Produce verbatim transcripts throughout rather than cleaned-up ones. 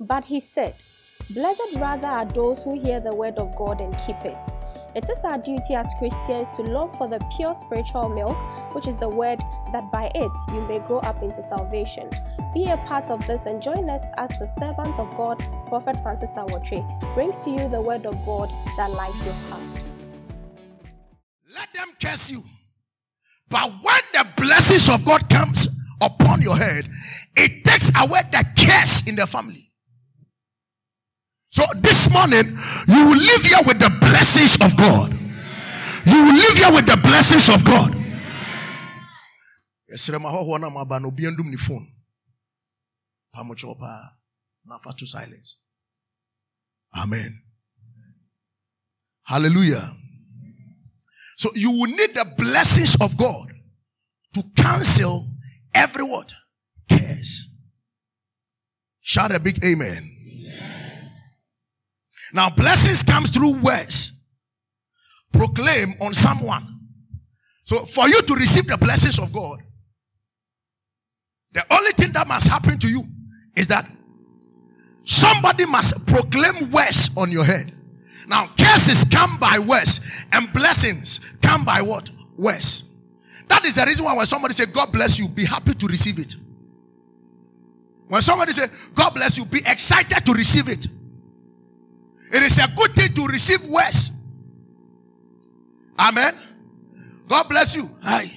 But he said, "Blessed rather are those who hear the word of God and keep it." It is our duty as Christians to long for the pure spiritual milk, which is the word, that by it you may grow up into salvation. Be a part of this and join us as the servant of God, Prophet Francis Salwatri, brings to you the word of God that lights your path. Let them curse you. But when the blessings of God comes upon your head, it takes away the curse in the family. So this morning, you will live here with the blessings of God. You will live here with the blessings of God. Amen. Hallelujah. So you will need the blessings of God to cancel every what? Curse. Shout a big amen. Now, blessings comes through words. Proclaim on someone. So, for you to receive the blessings of God, the only thing that must happen to you is that somebody must proclaim words on your head. Now, curses come by words, and blessings come by what? Words. That is the reason why when somebody says, "God bless you," be happy to receive it. When somebody says, "God bless you," be excited to receive it. It is a good thing to receive words. Amen. God bless you. Hi.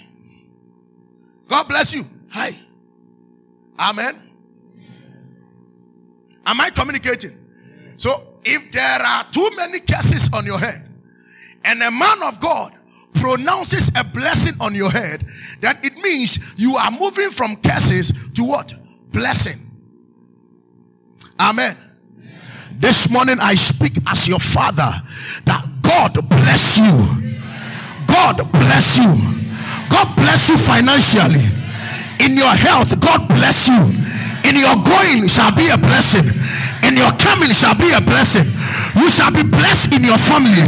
God bless you. Hi. Amen. Am I communicating? So, if there are too many curses on your head, and a man of God pronounces a blessing on your head, then it means you are moving from curses to what? Blessing. Amen. This morning I speak as your father that God bless you. God bless you. God bless you financially. In your health, God bless you. In your going shall be a blessing. In your coming shall be a blessing. You shall be blessed in your family.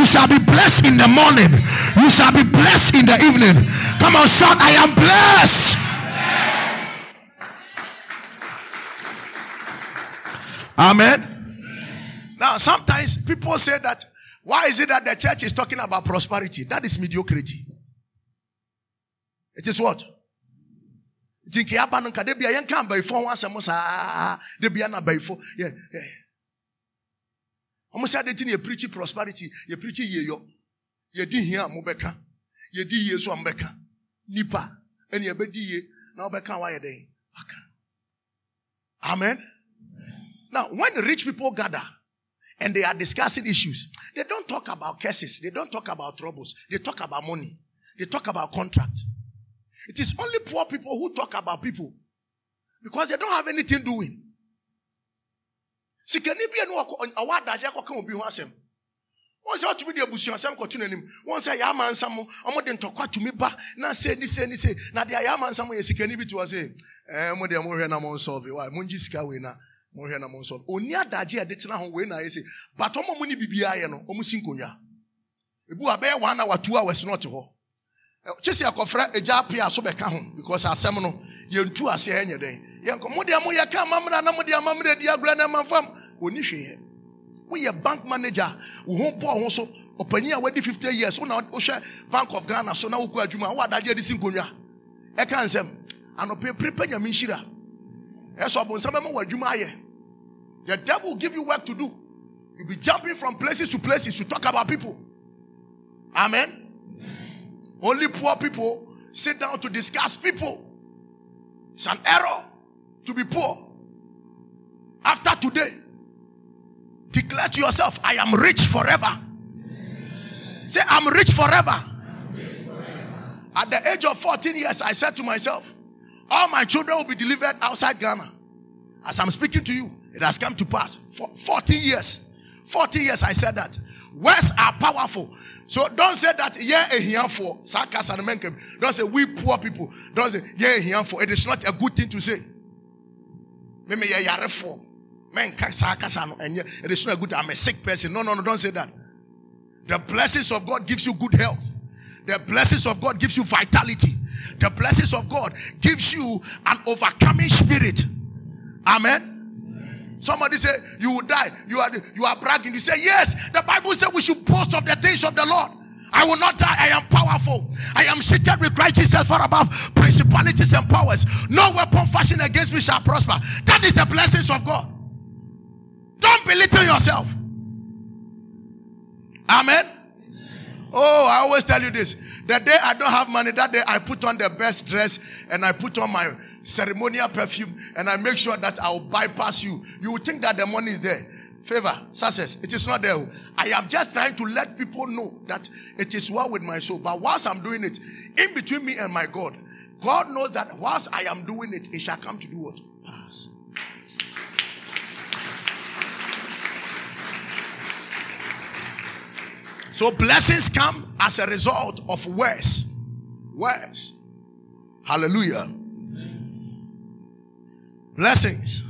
You shall be blessed in the morning. You shall be blessed in the evening. Come on, shout, "I am blessed." Amen. Now, sometimes people say that, why is it that the church is talking about prosperity? That is mediocrity. It is what? Yeah, yeah. Almost said you're preaching prosperity. You're preaching yo. You did here Mubeka. You did here Swambeka. Nipa. And you be ye. Now Beka why you dey? Amen. Now, when rich people gather, and they are discussing issues, they don't talk about curses. They don't talk about troubles. They talk about money. They talk about contract. It is only poor people who talk about people, because they don't have anything doing. But money bibiya Ebu one hour, two hours not because our seminal, you two are saying day. Modia We a bank manager who won't pour also open here waiting fifty years. So now Osha Bank of Ghana, so now Juma, what Daja is in Kunya. I can say, and prepare your minshira. The devil will give you work to do. You'll be jumping from places to places to talk about people. Amen. Amen. Only poor people sit down to discuss people. It's an error to be poor. After today, declare to yourself, "I am rich forever." Amen. Say, "I'm rich forever." I'm rich forever. At the age of fourteen years, I said to myself, all my children will be delivered outside Ghana. As I'm speaking to you, it has come to pass. For forty years. forty years I said that. Words are powerful. So don't say that, yeah, here for. Don't say, we poor people. Don't say, yeah, here for. It is not a good thing to say. It is not a good thing. I'm a sick person. No, no, no, don't say that. The blessings of God gives you good health. The blessings of God gives you vitality. The blessings of God gives you an overcoming spirit. Amen. Amen. Somebody say, you will die. You are, you are bragging. You say, yes, the Bible says we should boast of the things of the Lord. I will not die. I am powerful. I am seated with Christ Jesus far above principalities and powers. No weapon fashioned against me shall prosper. That is the blessings of God. Don't belittle yourself. Amen. Oh, I always tell you this. The day I don't have money, that day I put on the best dress and I put on my ceremonial perfume and I make sure that I'll bypass you. You will think that the money is there. Favor, success, it is not there. I am just trying to let people know that it is well with my soul. But whilst I'm doing it, in between me and my God, God knows that whilst I am doing it, it shall come to do what? Pass. So blessings come as a result of words. Words. Hallelujah. Blessings,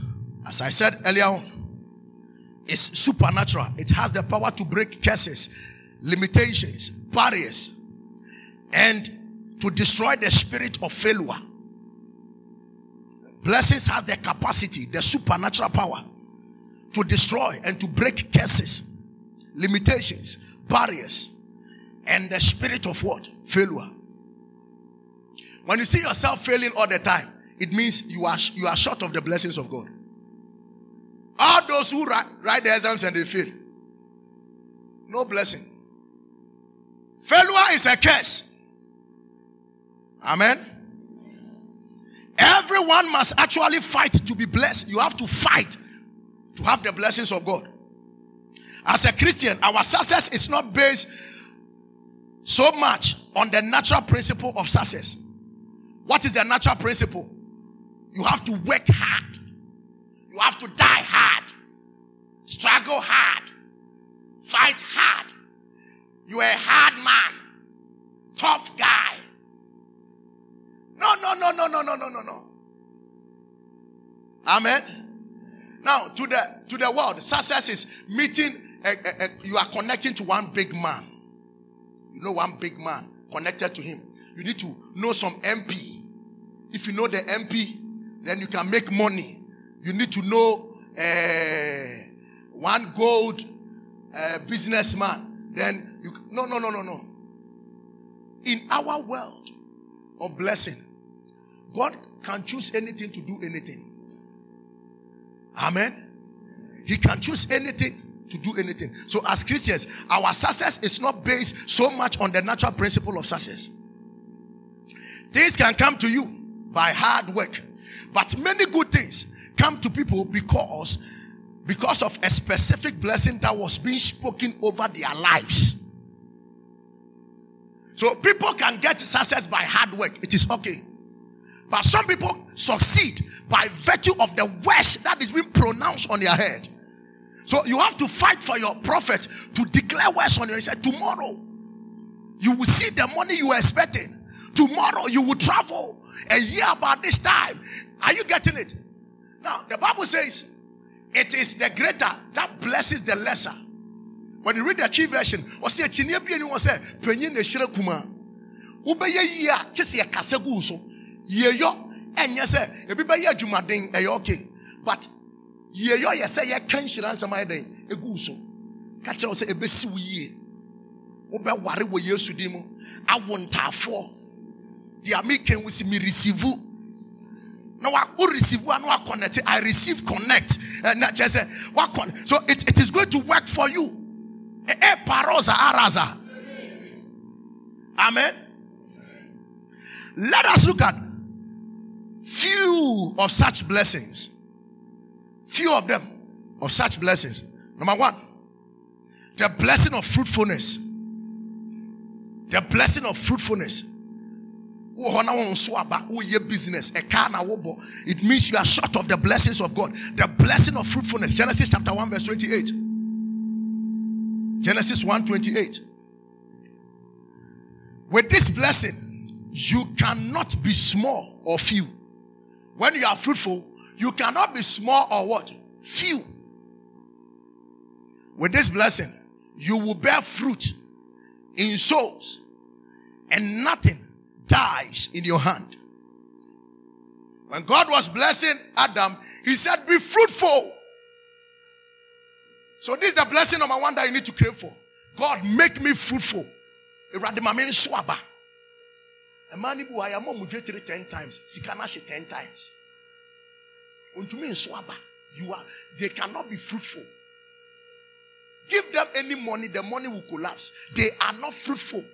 as I said earlier on, is supernatural. It has the power to break curses, limitations, barriers, and to destroy the spirit of failure. Blessings has the capacity, the supernatural power, to destroy and to break curses, limitations, barriers, and the spirit of what? Failure. When you see yourself failing all the time, it means you are, you are short of the blessings of God. All those who write, write the exams and they fail. No blessing. Failure is a curse. Amen. Everyone must actually fight to be blessed. You have to fight to have the blessings of God. As a Christian, our success is not based so much on the natural principle of success. What is the natural principle? You have to work hard. You have to die hard. Struggle hard. Fight hard. You are a hard man. Tough guy. No, no, no, no, no, no, no, no, no. Amen. Now, to the, to the world, success is meeting, a, a, a, you are connecting to one big man. You know one big man, connected to him. You need to know some M P. If you know the M P, then you can make money. You need to know uh, one gold uh, businessman. Then you no no no no no. In our world of blessing, God can choose anything to do anything. Amen. He can choose anything to do anything. So as Christians, our success is not based so much on the natural principle of success. Things can come to you by hard work, but many good things come to people because, because of a specific blessing that was being spoken over their lives. So people can get success by hard work. It is okay. But some people succeed by virtue of the words that is being pronounced on their head. So you have to fight for your prophet to declare words on your head. Tomorrow, you will see the money you were expecting. Tomorrow, you will travel a year about this time. Are you getting it? Now, the Bible says, it is the greater that blesses the lesser. When you read the Key Version, or say, anyone say, Penyin Neshire Kuma, Ubeye ya, Chisiya Kaseguso, Yeyo, and Yase, Ebibaye Jumadin, Ayoke. But Yeyo Yase, Yakanshira Samadin, Eguso, Kacha say, Ebesiwe, Obe Wari wo Yesudimo, I want her for. The American will see me receive. No, I will receive one, I connect. I receive connect. And not just what connect. So it, it is going to work for you. Amen. Let us look at few of such blessings. Few of them of such blessings. Number one, the blessing of fruitfulness. The blessing of fruitfulness. Business. It means you are short of the blessings of God. The blessing of fruitfulness. Genesis chapter one verse twenty-eight. Genesis one twenty-eight. With this blessing, you cannot be small or few. When you are fruitful, you cannot be small or what? Few. With this blessing, you will bear fruit in souls, and nothing dies in your hand. When God was blessing Adam, he said, be fruitful So this is the blessing number one that you need to crave for. God, make me fruitful. A man who I am mujitri ten times, sikanashi ten times. Untumi swaba, you are. They cannot be fruitful. Give them any money, the money will collapse. They are not fruitful.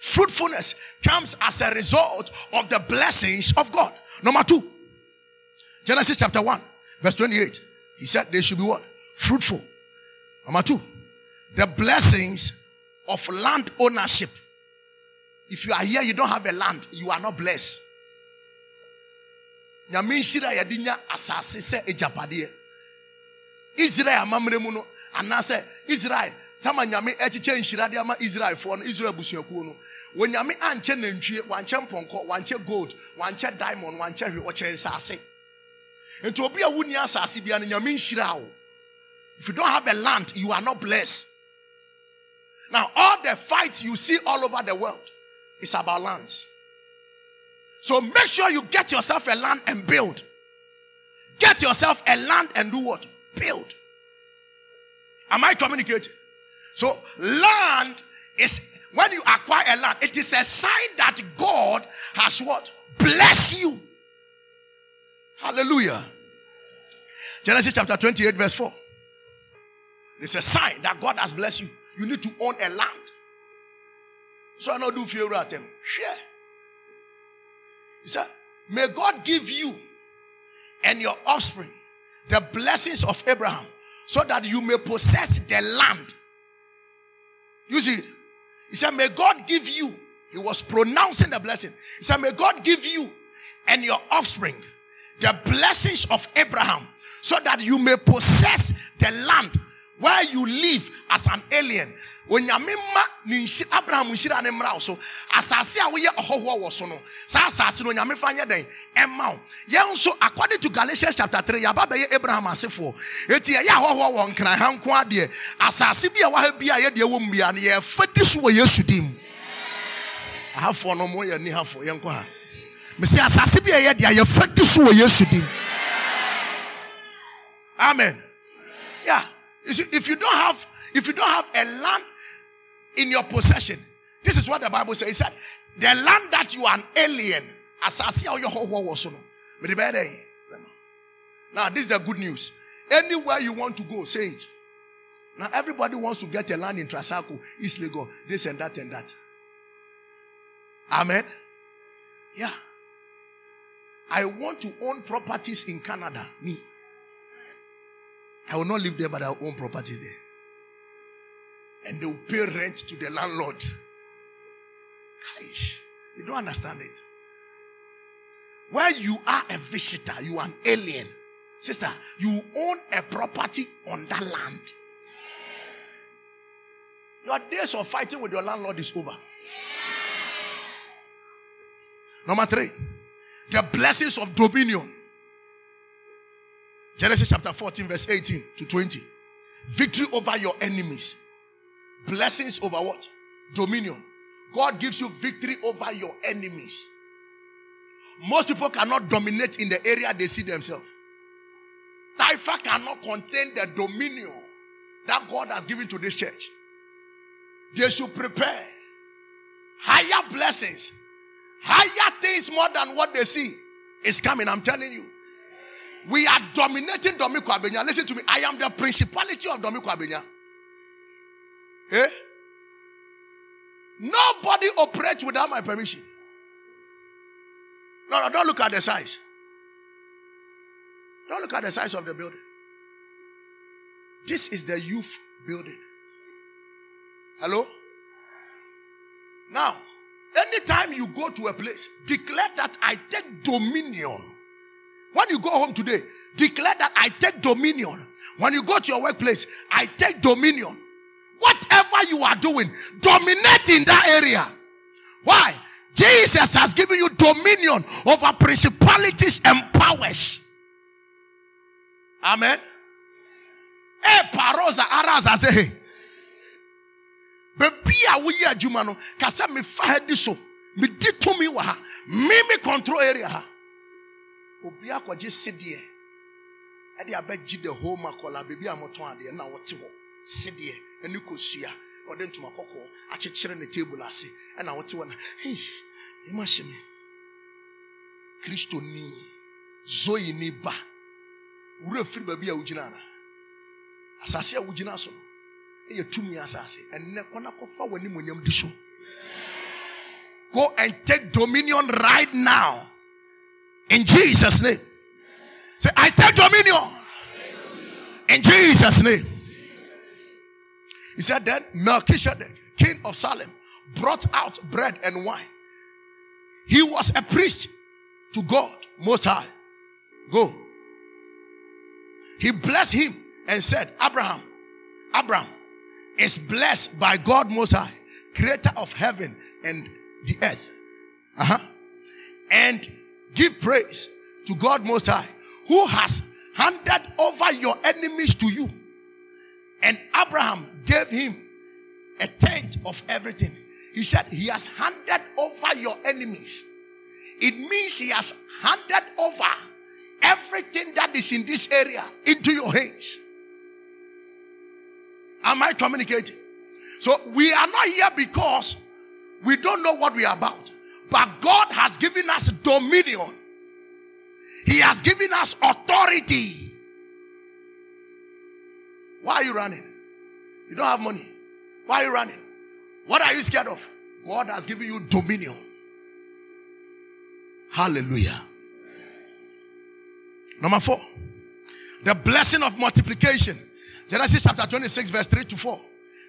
Fruitfulness comes as a result of the blessings of God. Number two, Genesis chapter one, verse twenty-eight. He said they should be what? Fruitful. Number two, the blessings of land ownership. If you are here, you don't have a land, you are not blessed. Israel mamremuno anase Israel tama nyame echiche nhira de ama Israel for no Israel busuaku no wonyame anche nantwie wanche mponko wanche gold wanche diamond wanche hwe oche nsase enti obi a wuni asase bia no nyame nhira wo. If you don't have a land, you are not blessed. Now all the fights you see all over the world is about lands. So make sure you get yourself a land and build. Get yourself a land and do what? Build. Am I communicating? So land is, when you acquire a land, it is a sign that God has what? Bless you. Hallelujah. Genesis chapter twenty-eight verse four. It's a sign that God has blessed you. You need to own a land. So I not do fear at them. Share. He said, may God give you and your offspring the blessings of Abraham, so that you may possess the land. You see, he said, may God give you. He was pronouncing the blessing. He said, may God give you and your offspring the blessings of Abraham, so that you may possess the land where you live as an alien. When Yamima Ninshi Abraham Shira and Mrauso, as I see away a whole war was so no, Sasas no Yamifanya day, and Mount. Yanso, according to Galatians chapter three, Yababa Abraham as a four, Etia Yahawa one can I hang quadia, as I see a Wahabia, dear woman, and ye fed this way you should him. I have for no more than you have for Yanqua. Monsieur Sassibia, ye fed this way you should him. Amen. Yeah. If you don't have, if you don't have a land in your possession, this is what the Bible says. It said, the land that you are an alien, as I see how your whole world was. Now, this is the good news. Anywhere you want to go, say it. Now, everybody wants to get a land in Trasaco, East Lagos, this and that and that. Amen. Yeah. I want to own properties in Canada. Me. I will not live there, but I will own properties there. And they will pay rent to the landlord. Gosh, you don't understand it. Where you are a visitor, you are an alien. Sister, you own a property on that land. Your days of fighting with your landlord is over. Number three, the blessings of dominion. Genesis chapter fourteen verse eighteen to twenty. Victory over your enemies. Blessings over what? Dominion. God gives you victory over your enemies. Most people cannot dominate in the area they see themselves. Taifa cannot contain the dominion that God has given to this church. They should prepare higher blessings, higher things more than what they see is coming. I'm telling you. We are dominating Dominico Abenya. Listen to me. I am the principality of Dominico Abenya. Eh? Nobody operates without my permission. No, no, don't look at the size. Don't look at the size of the building. This is the youth building. Hello? Now, anytime you go to a place, declare that I take dominion. When you go home today, declare that I take dominion. When you go to your workplace, I take dominion. Whatever you are doing, dominate in that area. Why? Jesus has given you dominion over principalities and powers. Amen. Mimi control area. Obiakwa just sit there. Adi abeji the whole makola baby amoton ade na wotewo sede enu kosua ode ntuma kokko achichire ne table ase na wotewo na hey imagine Kristo ni zoyi ni ba wura firi baby a ugina na asase a ugina so e yetumi asase enne kona kofa wani monyam di so. Go and take dominion right now. In Jesus' name. Say, I take dominion. In Jesus' name. He said, then Melchizedek, king of Salem, brought out bread and wine. He was a priest to God Most High. Go. He blessed him and said, Abraham, Abraham is blessed by God Most High, creator of heaven and the earth. Uh-huh. And give praise to God Most High, who has handed over your enemies to you. And Abraham gave him a tenth of everything. He said, he has handed over your enemies. It means he has handed over everything that is in this area into your hands. Am I communicating? So we are not here because we don't know what we are about. But God has given us dominion. He has given us authority. Why are you running? You don't have money. Why are you running? What are you scared of? God has given you dominion. Hallelujah. Number four. The blessing of multiplication. Genesis chapter twenty-six verse three to four.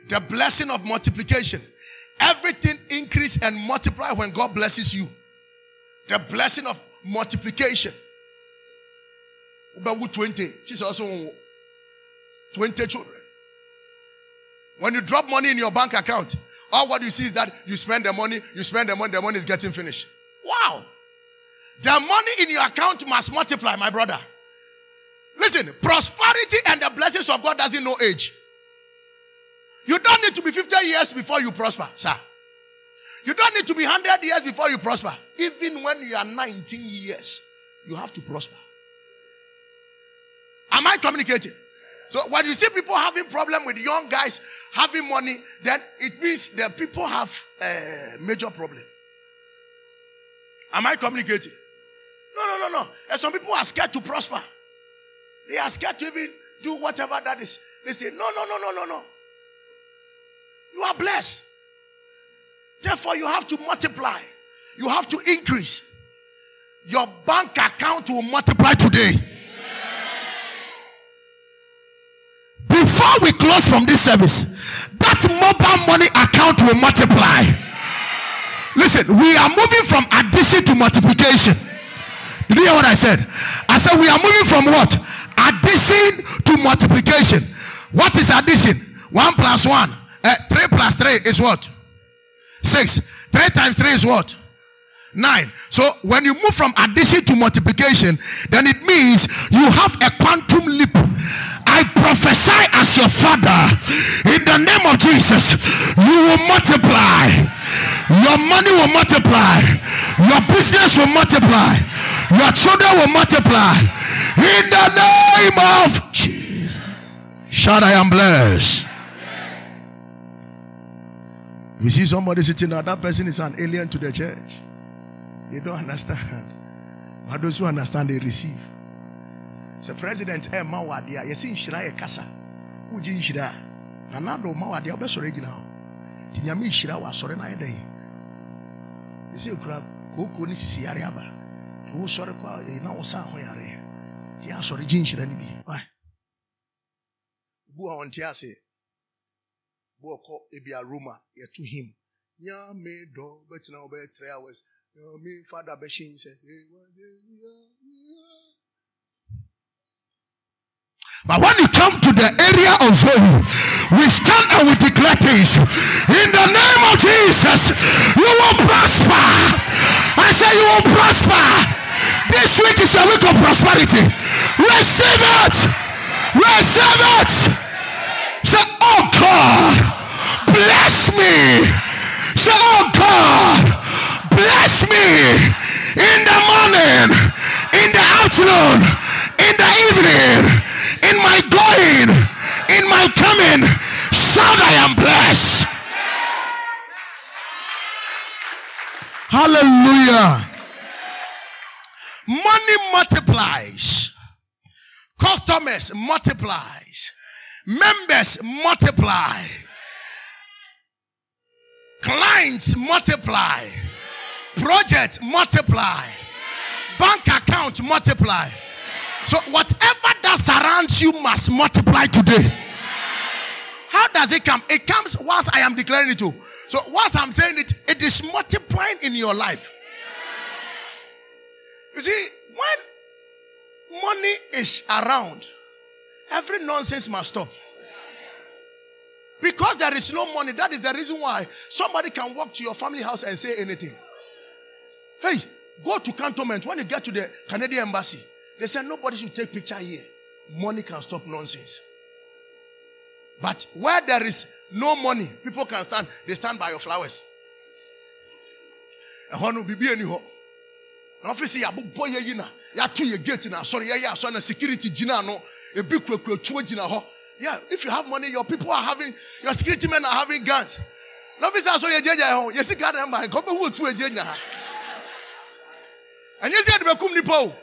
The blessing of multiplication. Everything increase and multiply when God blesses you. The blessing of multiplication. But with twenty, she's also twenty children. When you drop money in your bank account, all what you see is that you spend the money, you spend the money, the money is getting finished. Wow! The money in your account must multiply, my brother. Listen, prosperity and the blessings of God doesn't know age. You don't need to be fifty years before you prosper, sir. You don't need to be one hundred years before you prosper. Even when you are nineteen years, you have to prosper. Am I communicating? So when you see people having problem with young guys having money, then it means that people have a major problem. Am I communicating? No, no, no, no. And some people are scared to prosper. They are scared to even do whatever that is. They say, no, no, no, no, no, no. You are blessed. Therefore, you have to multiply. You have to increase. Your bank account will multiply today. Before we close from this service, that mobile money account will multiply. Listen, we are moving from addition to multiplication. Did you hear what I said? I said we are moving from what? Addition to multiplication. What is addition? One plus one. Uh, three plus three is what? Six. Three times three is what? Nine. So when you move from addition to multiplication, then it means you have a quantum leap. I prophesy as your father, in the name of Jesus, you will multiply. Your money will multiply. Your business will multiply. Your children will multiply. In the name of Jesus. Shout, I am blessed. You see somebody sitting there, that person is an alien to the church. They don't understand. But those who understand, they receive. So President E Mawadia, you see Shira Kasa. Uji Shira. Nanado Mawadia best original. Tinyami Shira was sorena day. You see crab Koko Nisi Ariaba. Two sorry qua now san hoyare. Tia sorry jin shira ni bi. Why? Bua on tiase. It be a rumor yeah, to him. Yeah, me do, but now be three hours. Yeah, me father Beshin said. But when you come to the area of Zoe, we stand and we declare things. In the name of Jesus, you will prosper. I say you will prosper. This week is a week of prosperity. Receive it. Receive it. Say, oh God, bless me. Say, oh God, bless me in the morning, in the afternoon, in the evening, in my going, in my coming, shout I am blessed. Hallelujah. Money multiplies. Customers multiplies. Members multiply. Clients multiply. Projects multiply. Bank account multiply. So whatever that surrounds you must multiply today. How does it come? It comes once I am declaring it to. So once I'm saying it, it is multiplying in your life. You see, when money is around, every nonsense must stop. Because there is no money, that is the reason why somebody can walk to your family house and say anything. Hey, go to cantonment. When you get to the Canadian embassy, they say nobody should take picture here. Money can stop nonsense. But where there is no money, people can stand. They stand by your flowers. Office ya boy ye na ya to your gate na sorry yeah yeah so na security jina no e bi kwekwe tuo jina ho. Yeah, if you have money, your people are having, your security men are having guns. Office sorry jeje ho you see garden man come who tuo jina ha. And you see the become nipo.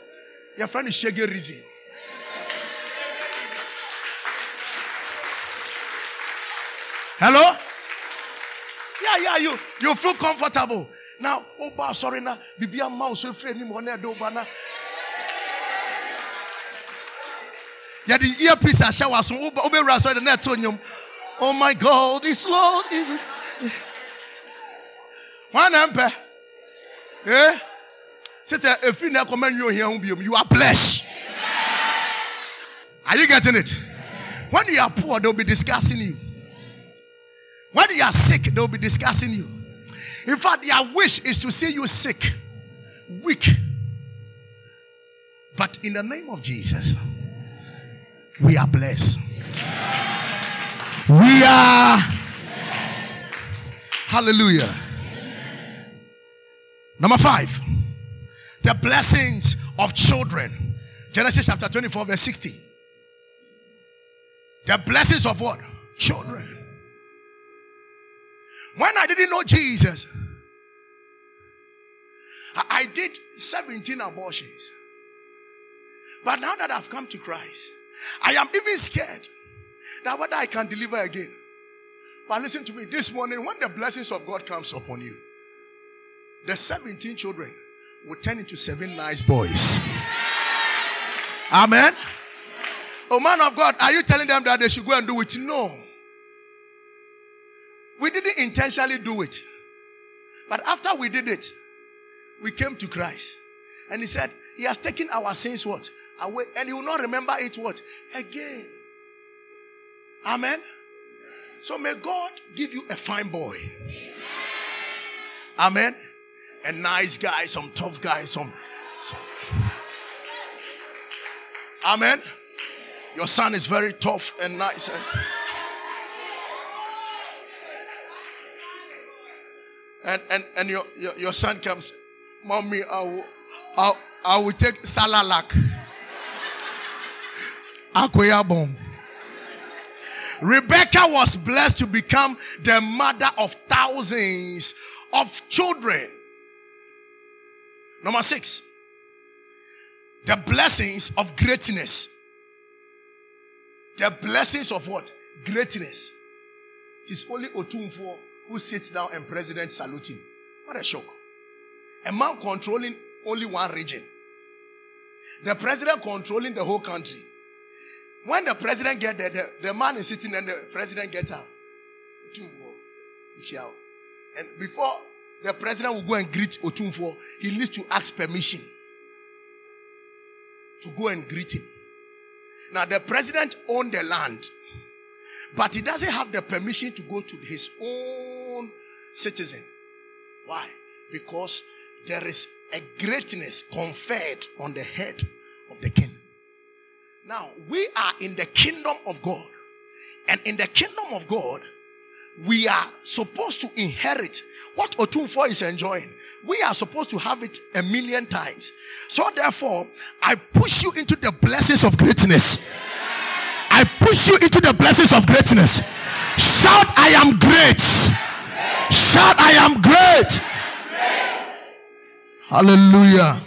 Your friend is shege reason. Hello? Yeah, yeah, you you feel comfortable. Now, Oba, sorry, now, Bibia Mouse, we're friendly, money, Dobana. Yeah, the earpiece, I shall ask, Oba, Oba, sorry, the net on you. Oh my God, this Lord is. One amper. Eh? Sister, if you now commend you here, you are blessed. Are you getting it? When you are poor, they'll be discussing you. When you are sick, they'll be discussing you. In fact, their wish is to see you sick, weak. But in the name of Jesus, we are blessed. We are. Hallelujah. Number five, the blessings of children. Genesis chapter twenty-four, verse sixteen. The blessings of what? Children. When I didn't know Jesus, I did seventeen abortions. But now that I've come to Christ, I am even scared that whether I can deliver again. But listen to me, this morning, when the blessings of God comes upon you, the seventeen children will turn into seven nice boys. Amen? Oh, man of God, are you telling them that they should go and do it? No. We didn't intentionally do it. But after we did it, we came to Christ. And he said, he has taken our sins what? Away. And he will not remember it what? Again. Amen. So may God give you a fine boy. Amen. A nice guy, some tough guy, some... some. Amen. Your son is very tough and nice. And, And and, and your, your, your son comes, Mommy, I will, I, I will take salalak. Akoyabon. Rebecca was blessed to become the mother of thousands of children. Number six. The blessings of greatness. The blessings of what? Greatness. It is only Otunfo who sits down and president saluting. What a shock. A man controlling only one region. The president controlling the whole country. When the president gets there, the, the man is sitting and the president gets up. And before the president will go and greet Otunfo, he needs to ask permission to go and greet him. Now the president owns the land, but he doesn't have the permission to go to his own citizen. Why? Because there is a greatness conferred on the head of the king. Now, we are in the kingdom of God. And in the kingdom of God, we are supposed to inherit what Otumfo is enjoying. We are supposed to have it a million times. So therefore, I push you into the blessings of greatness. I push you into the blessings of greatness. Shout, I am great. Shout, I am great. Hallelujah.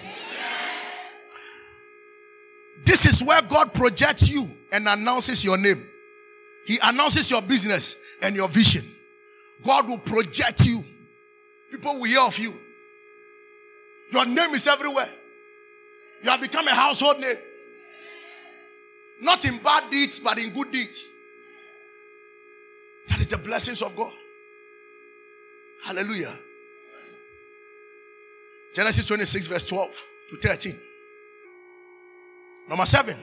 This is where God projects you and announces your name. He announces your business and your vision. God will project you. People will hear of you. Your name is everywhere. You have become a household name. Not in bad deeds, but in good deeds. That is the blessings of God. Hallelujah. Genesis twenty-six, verse twelve to thirteen. Number seven.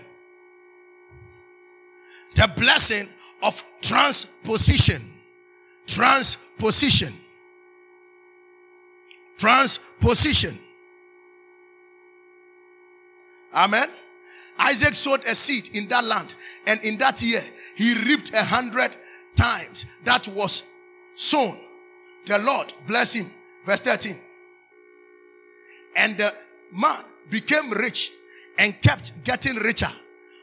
The blessing of transposition. Transposition. Transposition. Amen. Isaac sowed a seed in that land, and in that year he reaped a hundred times that was sown. The Lord blessed him. Verse thirteen. And the man became rich and kept getting richer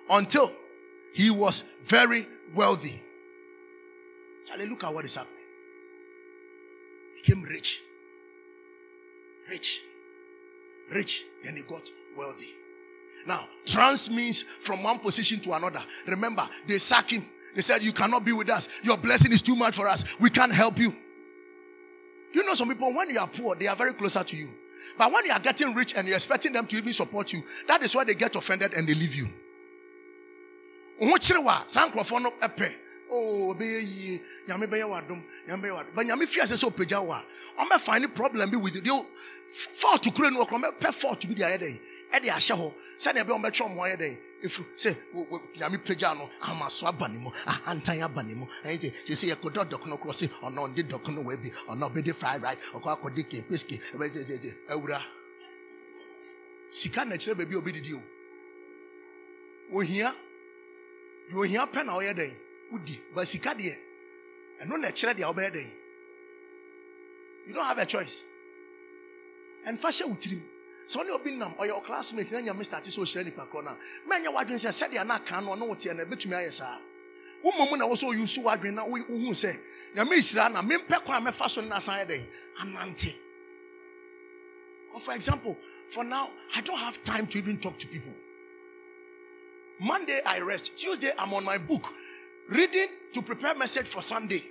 until he was very wealthy. Charlie, look at what is happening. He became rich. Rich. Rich. Then he got wealthy. Now, trans means from one position to another. Remember, they sacked him. They said, you cannot be with us. Your blessing is too much for us. We can't help you. You know some people, when you are poor, they are very closer to you. But when you are getting rich and you're expecting them to even support you, that is why they get offended and they leave you. Oh, be nyame be wadom, nyame be wadom. But nyame fear say so peja wa. O me find a problem be with you. Fall to crane work, me pe fall to be there dey. E dey ahye ho. Say na be o me twa mo dey. If say nyame peja no, amaso abani mo, ahantan abani mo. Anything say say e ko dodok no cross, o no dey dok no we be, o no be dey fry right, o ko akodi ke, peski, e be je je, awura. Sika na chire be bi obi didi o. O hia. You hia pe na o ye dey. You don't have a choice. And fashion will trim. So only be nam or your classmate, then your mister is so shiny pacona. Man, your wife said, "You're not can or no tea and a bit to me, yes, sir." One moment I was so used to what we now who say, "Your miss Rana, me peco, I'm a fashion as I day, an auntie." Or for example, for now, I don't have time to even talk to people. Monday, I rest. Tuesday, I'm on my book. Reading to prepare message for Sunday.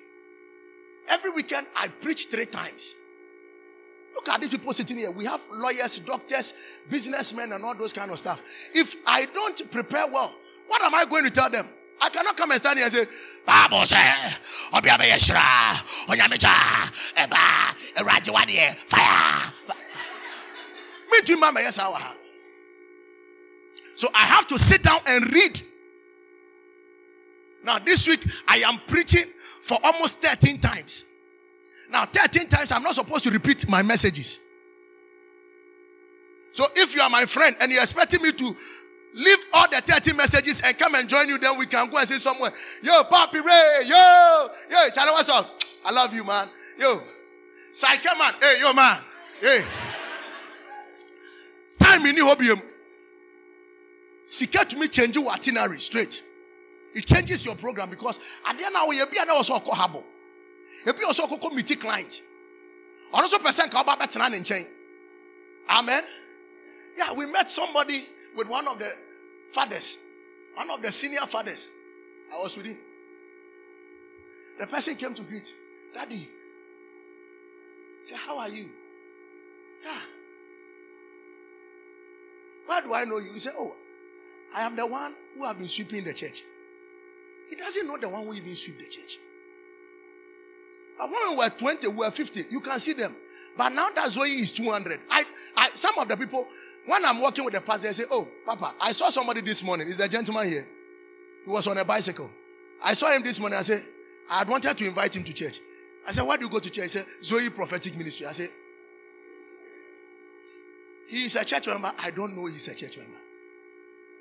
Every weekend, I preach three times. Look at these people sitting here. We have lawyers, doctors, businessmen, and all those kind of stuff. If I don't prepare well, what am I going to tell them? I cannot come and stand here and say, Bible says, Obiabe Yeshra, Onyamicha, Eba, Erajiwadi, fire. Me too, Mama, yes, I will. So I have to sit down and read. Now, this week, I am preaching for almost thirteen times. Now, thirteen times, I'm not supposed to repeat my messages. So, if you are my friend and you're expecting me to leave all the thirteen messages and come and join you, then we can go and say somewhere, yo, Papi Ray, yo, yo, Charlie, what's up? I love you, man. Yo, Psyche, man. Hey, yo, man. Hey. Time in the hobby. Seek me change your itinerary straight. It changes your program because at the end of the year, you also have a you also have a meeting client. And also, person can have a in chain. Amen. Yeah, we met somebody with one of the fathers, one of the senior fathers. I was with him. The person came to greet, Daddy. Say, how are you? Yeah. Why do I know you? He said, oh, I am the one who have been sweeping the church. He doesn't know the one who even sweep the church. But when we were twenty, we were fifty. You can see them. But now that Zoe is two hundred. I, I, some of the people, when I'm walking with the pastor, they say, oh, Papa, I saw somebody this morning. Is the gentleman here? He was on a bicycle. I saw him this morning. I said, I wanted to invite him to church. I said, why do you go to church? He said, Zoe Prophetic Ministry. I said, he is a church member. I don't know he's a church member.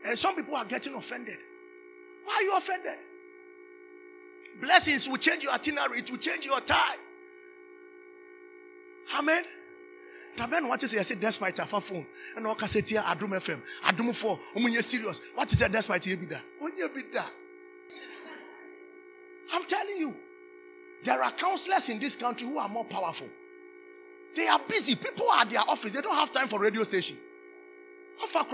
And some people are getting offended. Why are you offended? Blessings will change your itinerary. It will change your time. Amen. Amen. What is it? I said, that's my tafafon. And I can say, Adum F M. Adum four. When you're serious, what is it? That's my tibida. When you be there. I'm telling you, there are counselors in this country who are more powerful. They are busy. People are at their office. They don't have time for radio station. Am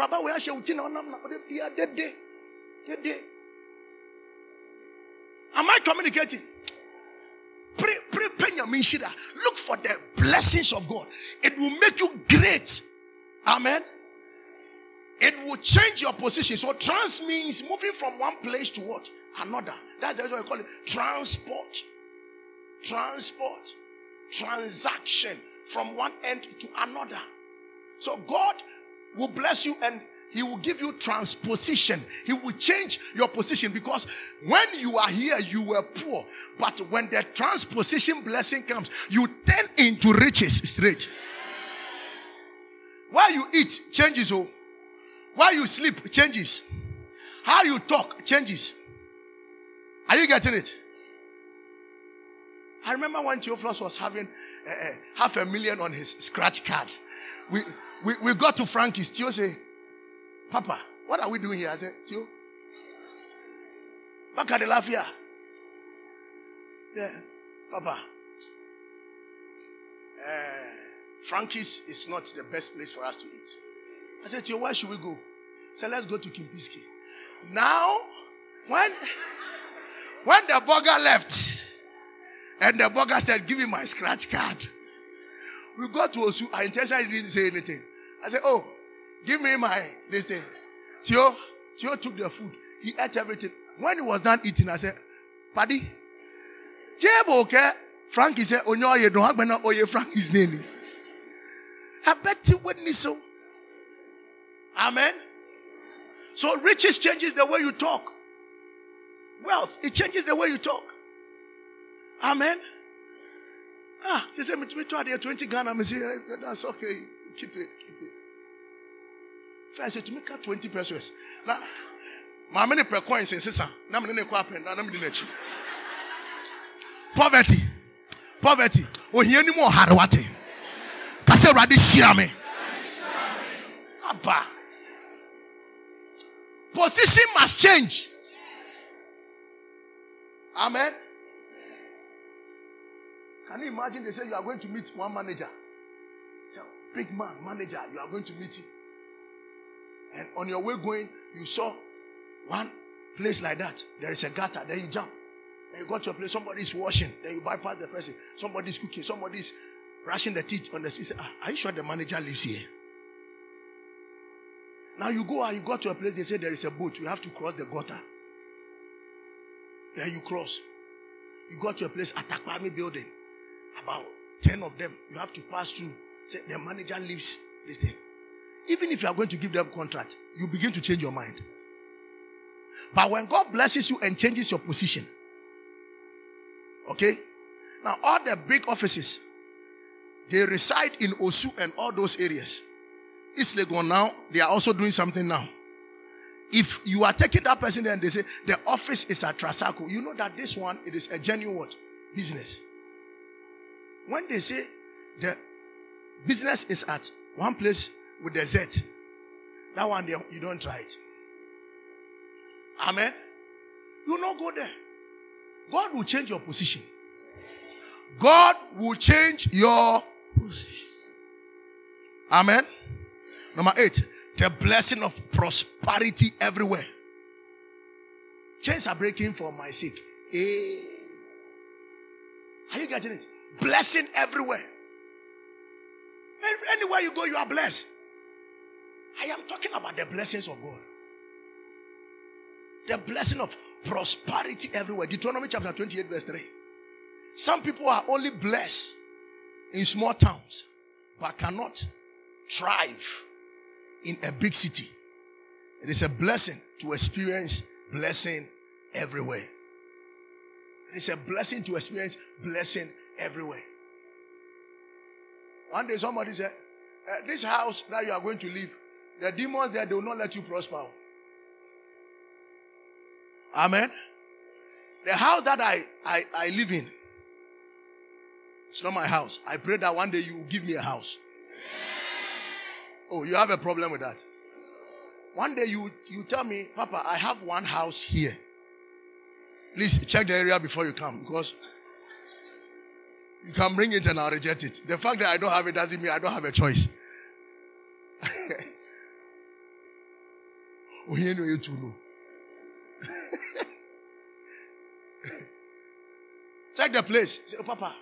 I communicating? Look for the blessings of God. It will make you great. Amen. It will change your position. So trans means moving from one place to what? Another. That's what I call it. Transport. Transport. Transaction from one end to another. So God will bless you and He will give you transposition. He will change your position, because when you are here, you were poor. But when the transposition blessing comes, you turn into riches straight. Where you eat changes. Oh, where you sleep changes. How you talk changes. Are you getting it? I remember when Theophilus was having uh, half a million on his scratch card. We we, we got to Frankie's. Theo said, Papa, what are we doing here? I said, Theo, back at the laugh here. Yeah, Papa, uh, Frankie's is not the best place for us to eat. I said, Theo, where should we go? He said, let's go to Kimpiski. Now, when... When the burger left, and the burger said, give me my scratch card. We got to Osu. I intentionally didn't say anything. I said, oh, give me my, this thing. Theo, Theo took the food. He ate everything. When he was done eating, I said, Paddy, Jebo, okay? Frankie said, oh, no, you don't have to know Frankie's name. I bet you wouldn't so. Amen? So riches changes the way you talk. Wealth, it changes the way you talk. Amen. Ah, she said, "Me try the twenty Ghana." I say, "That's okay, keep it, keep it." First, I said, "Me cut twenty pesos." Now, my many per coins in sister. Now me didn't quapen. Now me didn't cheat. Poverty, poverty. Oh, he any more harwate. Kase radi shirame. Abba. Position must change. Amen. Can you imagine? They say you are going to meet one manager. It's a big man, manager. You are going to meet him. And on your way going, you saw one place like that. There is a gutter. Then you jump. Then you go to a place. Somebody is washing. Then you bypass the person. Somebody is cooking. Somebody is brushing the teeth on the street. You say, ah, are you sure the manager lives here? Now you go and you go to a place. They say there is a boat. You have to cross the gutter. Then you cross. You go to a place, Atakwami building. About ten of them. You have to pass through. Say, the manager leaves this thing. Even if you are going to give them contract, you begin to change your mind. But when God blesses you and changes your position. Okay? Now, all the big offices, they reside in Osu and all those areas. East Legon now, they are also doing something now. If you are taking that person there and they say, the office is at Trasaco, you know that this one, it is a genuine what? Business. When they say, the business is at one place with the Z, that one, they, you don't try it. Amen? You don't go there. God will change your position. God will change your position. Amen? Number eight. The blessing of prosperity everywhere. Chains are breaking for my sake. Hey. Are you getting it? Blessing everywhere. Anywhere you go, you are blessed. I am talking about the blessings of God. The blessing of prosperity everywhere. Deuteronomy chapter twenty-eight verse three. Some people are only blessed in small towns, but cannot thrive in a big city. It is a blessing to experience blessing everywhere. It is a blessing to experience blessing everywhere. One day somebody said, uh, this house that you are going to live, the demons there, they will not let you prosper. Amen. The house that I, I, I live in, it's not my house. I pray that one day you will give me a house. Oh, you have a problem with that? One day you, you tell me, Papa, I have one house here. Please check the area before you come, because you can bring it and I'll reject it. The fact that I don't have it doesn't mean I don't have a choice. Check the place. Say, oh, Papa,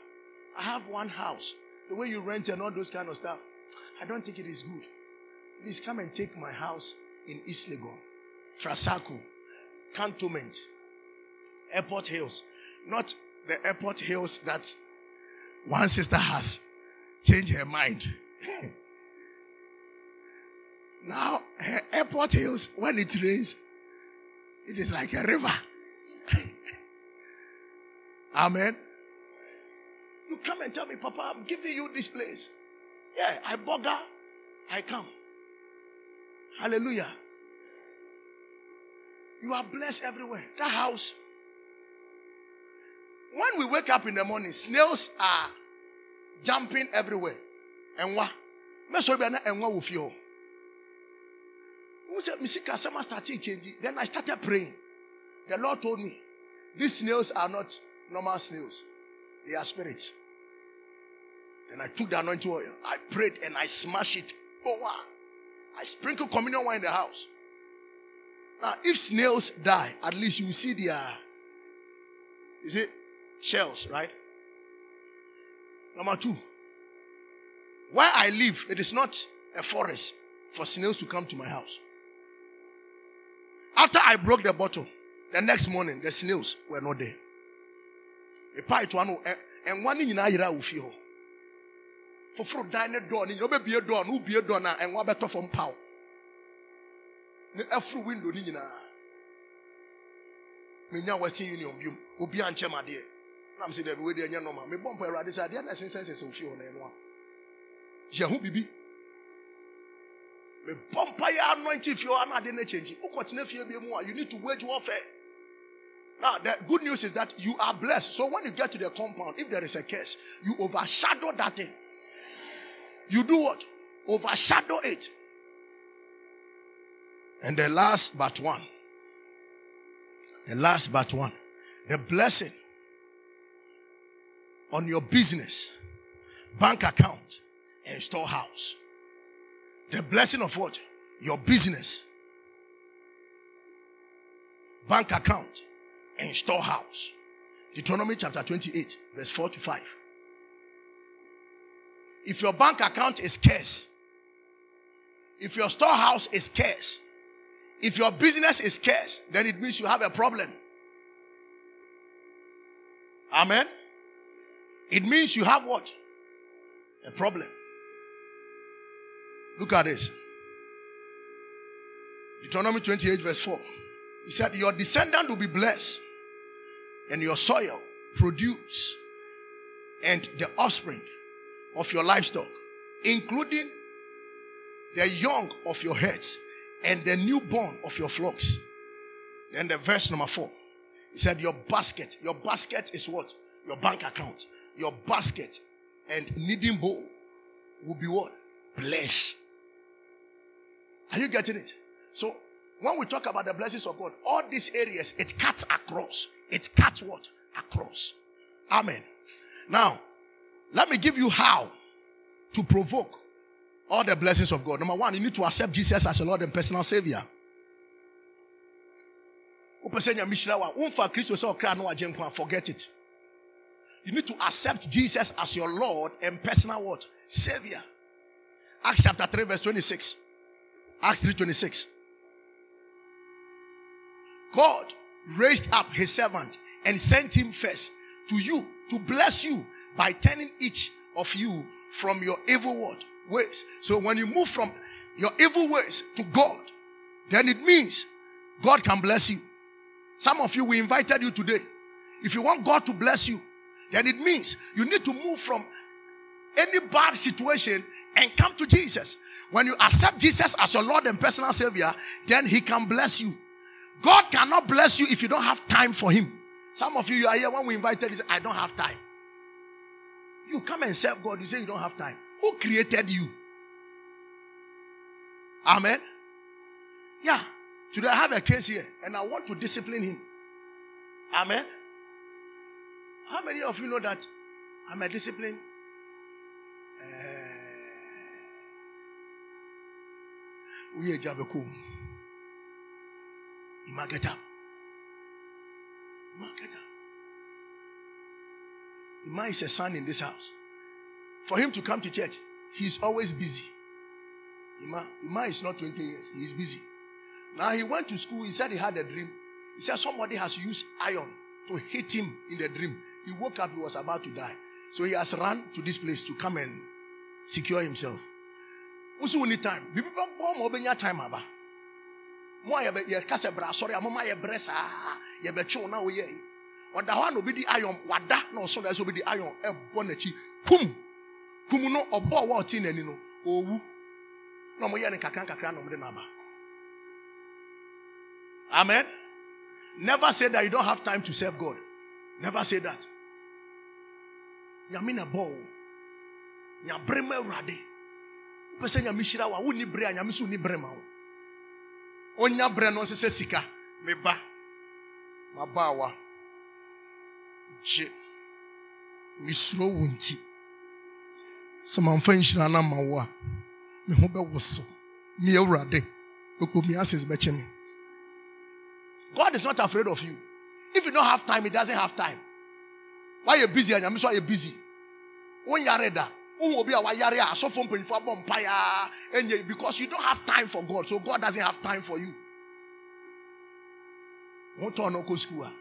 I have one house. The way you rent and all those kind of stuff, I don't think it is good. Please come and take my house in East Legon, Trasaco, Cantonment, Airport Hills. Not the Airport Hills that one sister has changed her mind. Now, her Airport Hills, when it rains, it is like a river. Amen. You come and tell me, Papa, I'm giving you this place. Yeah, I bugger, I come. Hallelujah. You are blessed everywhere. That house. When we wake up in the morning, snails are jumping everywhere. And what? Then I started praying. The Lord told me, these snails are not normal snails. They are spirits. Then I took the anointing oil. I prayed and I smashed it. Oh, wow. I sprinkle communion wine in the house. Now, if snails die, at least you see their, is it shells, right? Number two, where I live, it is not a forest for snails to come to my house. After I broke the bottle, the next morning, the snails were not there. And one in Ayra will feel. For fruit diner door, you be beer door, who beer door now, and what better from power. Every window, you know. Me now was seeing you, who be on Chema dear. I'm saying that we did your normal. Me bumper radis, I didn't sense of you on anyone. Jehu Bibi. Me bumper anointed if you are not in a change. Who continue to be more? You need to wage warfare. Now, the good news is that you are blessed. So when you get to the compound, if there is a curse, you overshadow that thing. You do what? Overshadow it. And the last but one. The last but one. The blessing on your business, bank account, and storehouse. The blessing of what? Your business, bank account, and storehouse. Deuteronomy chapter twenty-eight, verse four to five. If your bank account is scarce, if your storehouse is scarce, if your business is scarce, then it means you have a problem. Amen? It means you have what? A problem. Look at this. Deuteronomy twenty-eight verse four. He said, your descendant will be blessed, and your soil, produce, and the offspring of your livestock, including the young of your herds and the newborn of your flocks. Then the verse number four, he said, your basket, your basket is what? Your bank account, your basket and kneading bowl will be what? Blessed. Are you getting it? So when we talk about the blessings of God, all these areas, it cuts across. It cuts what? Across. Amen. Now, let me give you how to provoke all the blessings of God. Number one, you need to accept Jesus as your Lord and personal Savior. Forget it. You need to accept Jesus as your Lord and personal what? Savior. Acts chapter three verse twenty-six. Acts three twenty-six. God raised up his servant and sent him first to you to bless you by turning each of you from your evil ways. So when you move from your evil ways to God, then it means God can bless you. Some of you, we invited you today. If you want God to bless you, then it means you need to move from any bad situation and come to Jesus. When you accept Jesus as your Lord and personal Savior, then he can bless you. God cannot bless you if you don't have time for him. Some of you, you are here. When we invited you, say, I don't have time. You come and serve God. You say you don't have time. Who created you? Amen. Yeah. Today I have a case here and I want to discipline him. Amen. How many of you know that I'm a discipline? We are Jabekum. You might get up. You might get up. The man is a son in this house. For him to come to church, he's always busy. Ima, Ima is not twenty years. He is busy. Now he went to school. He said he had a dream. He said somebody has used iron to hit him in the dream. He woke up. He was about to die. So he has run to this place to come and secure himself. Usu we need time. People bomb obenya time aba. Mo ayebe ye kase bra sorry amoma ye bresa ye betwe na wo ye. Oda ho na obi di iron wada na oso da so obi di iron e bo na chi pum. Kumu no obo wa oti nani no owu. No mo ye ne kakran kakran no mo de na aba. Amen. Never say that you don't have time to serve God. Never say that. Nyamina bo. Nya brema urade. Person ya mishira wa uni bre anya misu ni brema ho onya bre no se sika me ba ma ba wa je misro wunti sama mfanshira na mawa me ho be woso me urade okomi access be chemi. God is not afraid of you. If you don't have time, he doesn't have time. Why you busy anya misu why you busy on yareda. Because you don't have time for God, so God doesn't have time for you. Won't turn no school. Time.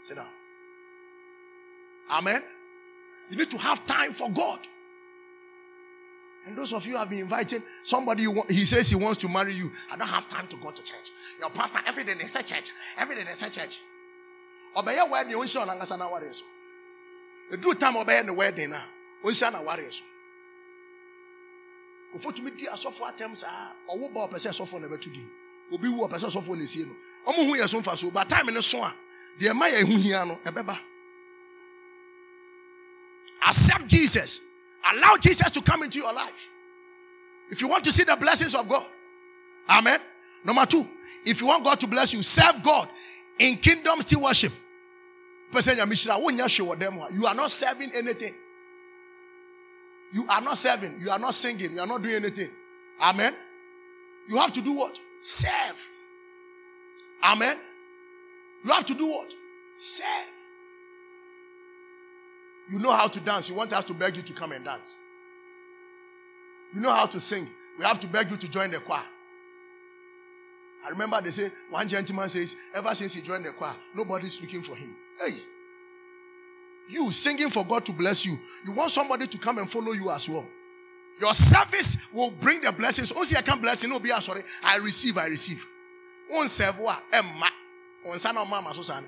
Sit down. Amen. You need to have time for God. And those of you have been inviting somebody. You want, he says he wants to marry you. I don't have time to go to church. Your pastor every day they say church. Every day they say church. Obey your word. You won't show angasana warriors. You do time obey the wedding now. We shall not worry. Before to meet the software terms are or what about person software never to do. Will be what person software is here. Omo who is on fast, but time in the sun. The Maya who here no a beba. Accept Jesus. Allow Jesus to come into your life. If you want to see the blessings of God. Amen. Number two, if you want God to bless you, serve God in kingdom stewardship. You are not serving anything. You are not serving. You are not singing. You are not doing anything. Amen. You have to do what? Serve. Amen. You have to do what? Serve. You know how to dance. You want us to beg you to come and dance. You know how to sing. We have to beg you to join the choir. I remember they say, one gentleman says, ever since he joined the choir, nobody's looking for him. Hey, you singing for God to bless you. You want somebody to come and follow you as well. Your service will bring the blessings. Oh, see, I can't bless you. No, be sorry. I receive, I receive. On serve what? Emma. On son of mama, so son.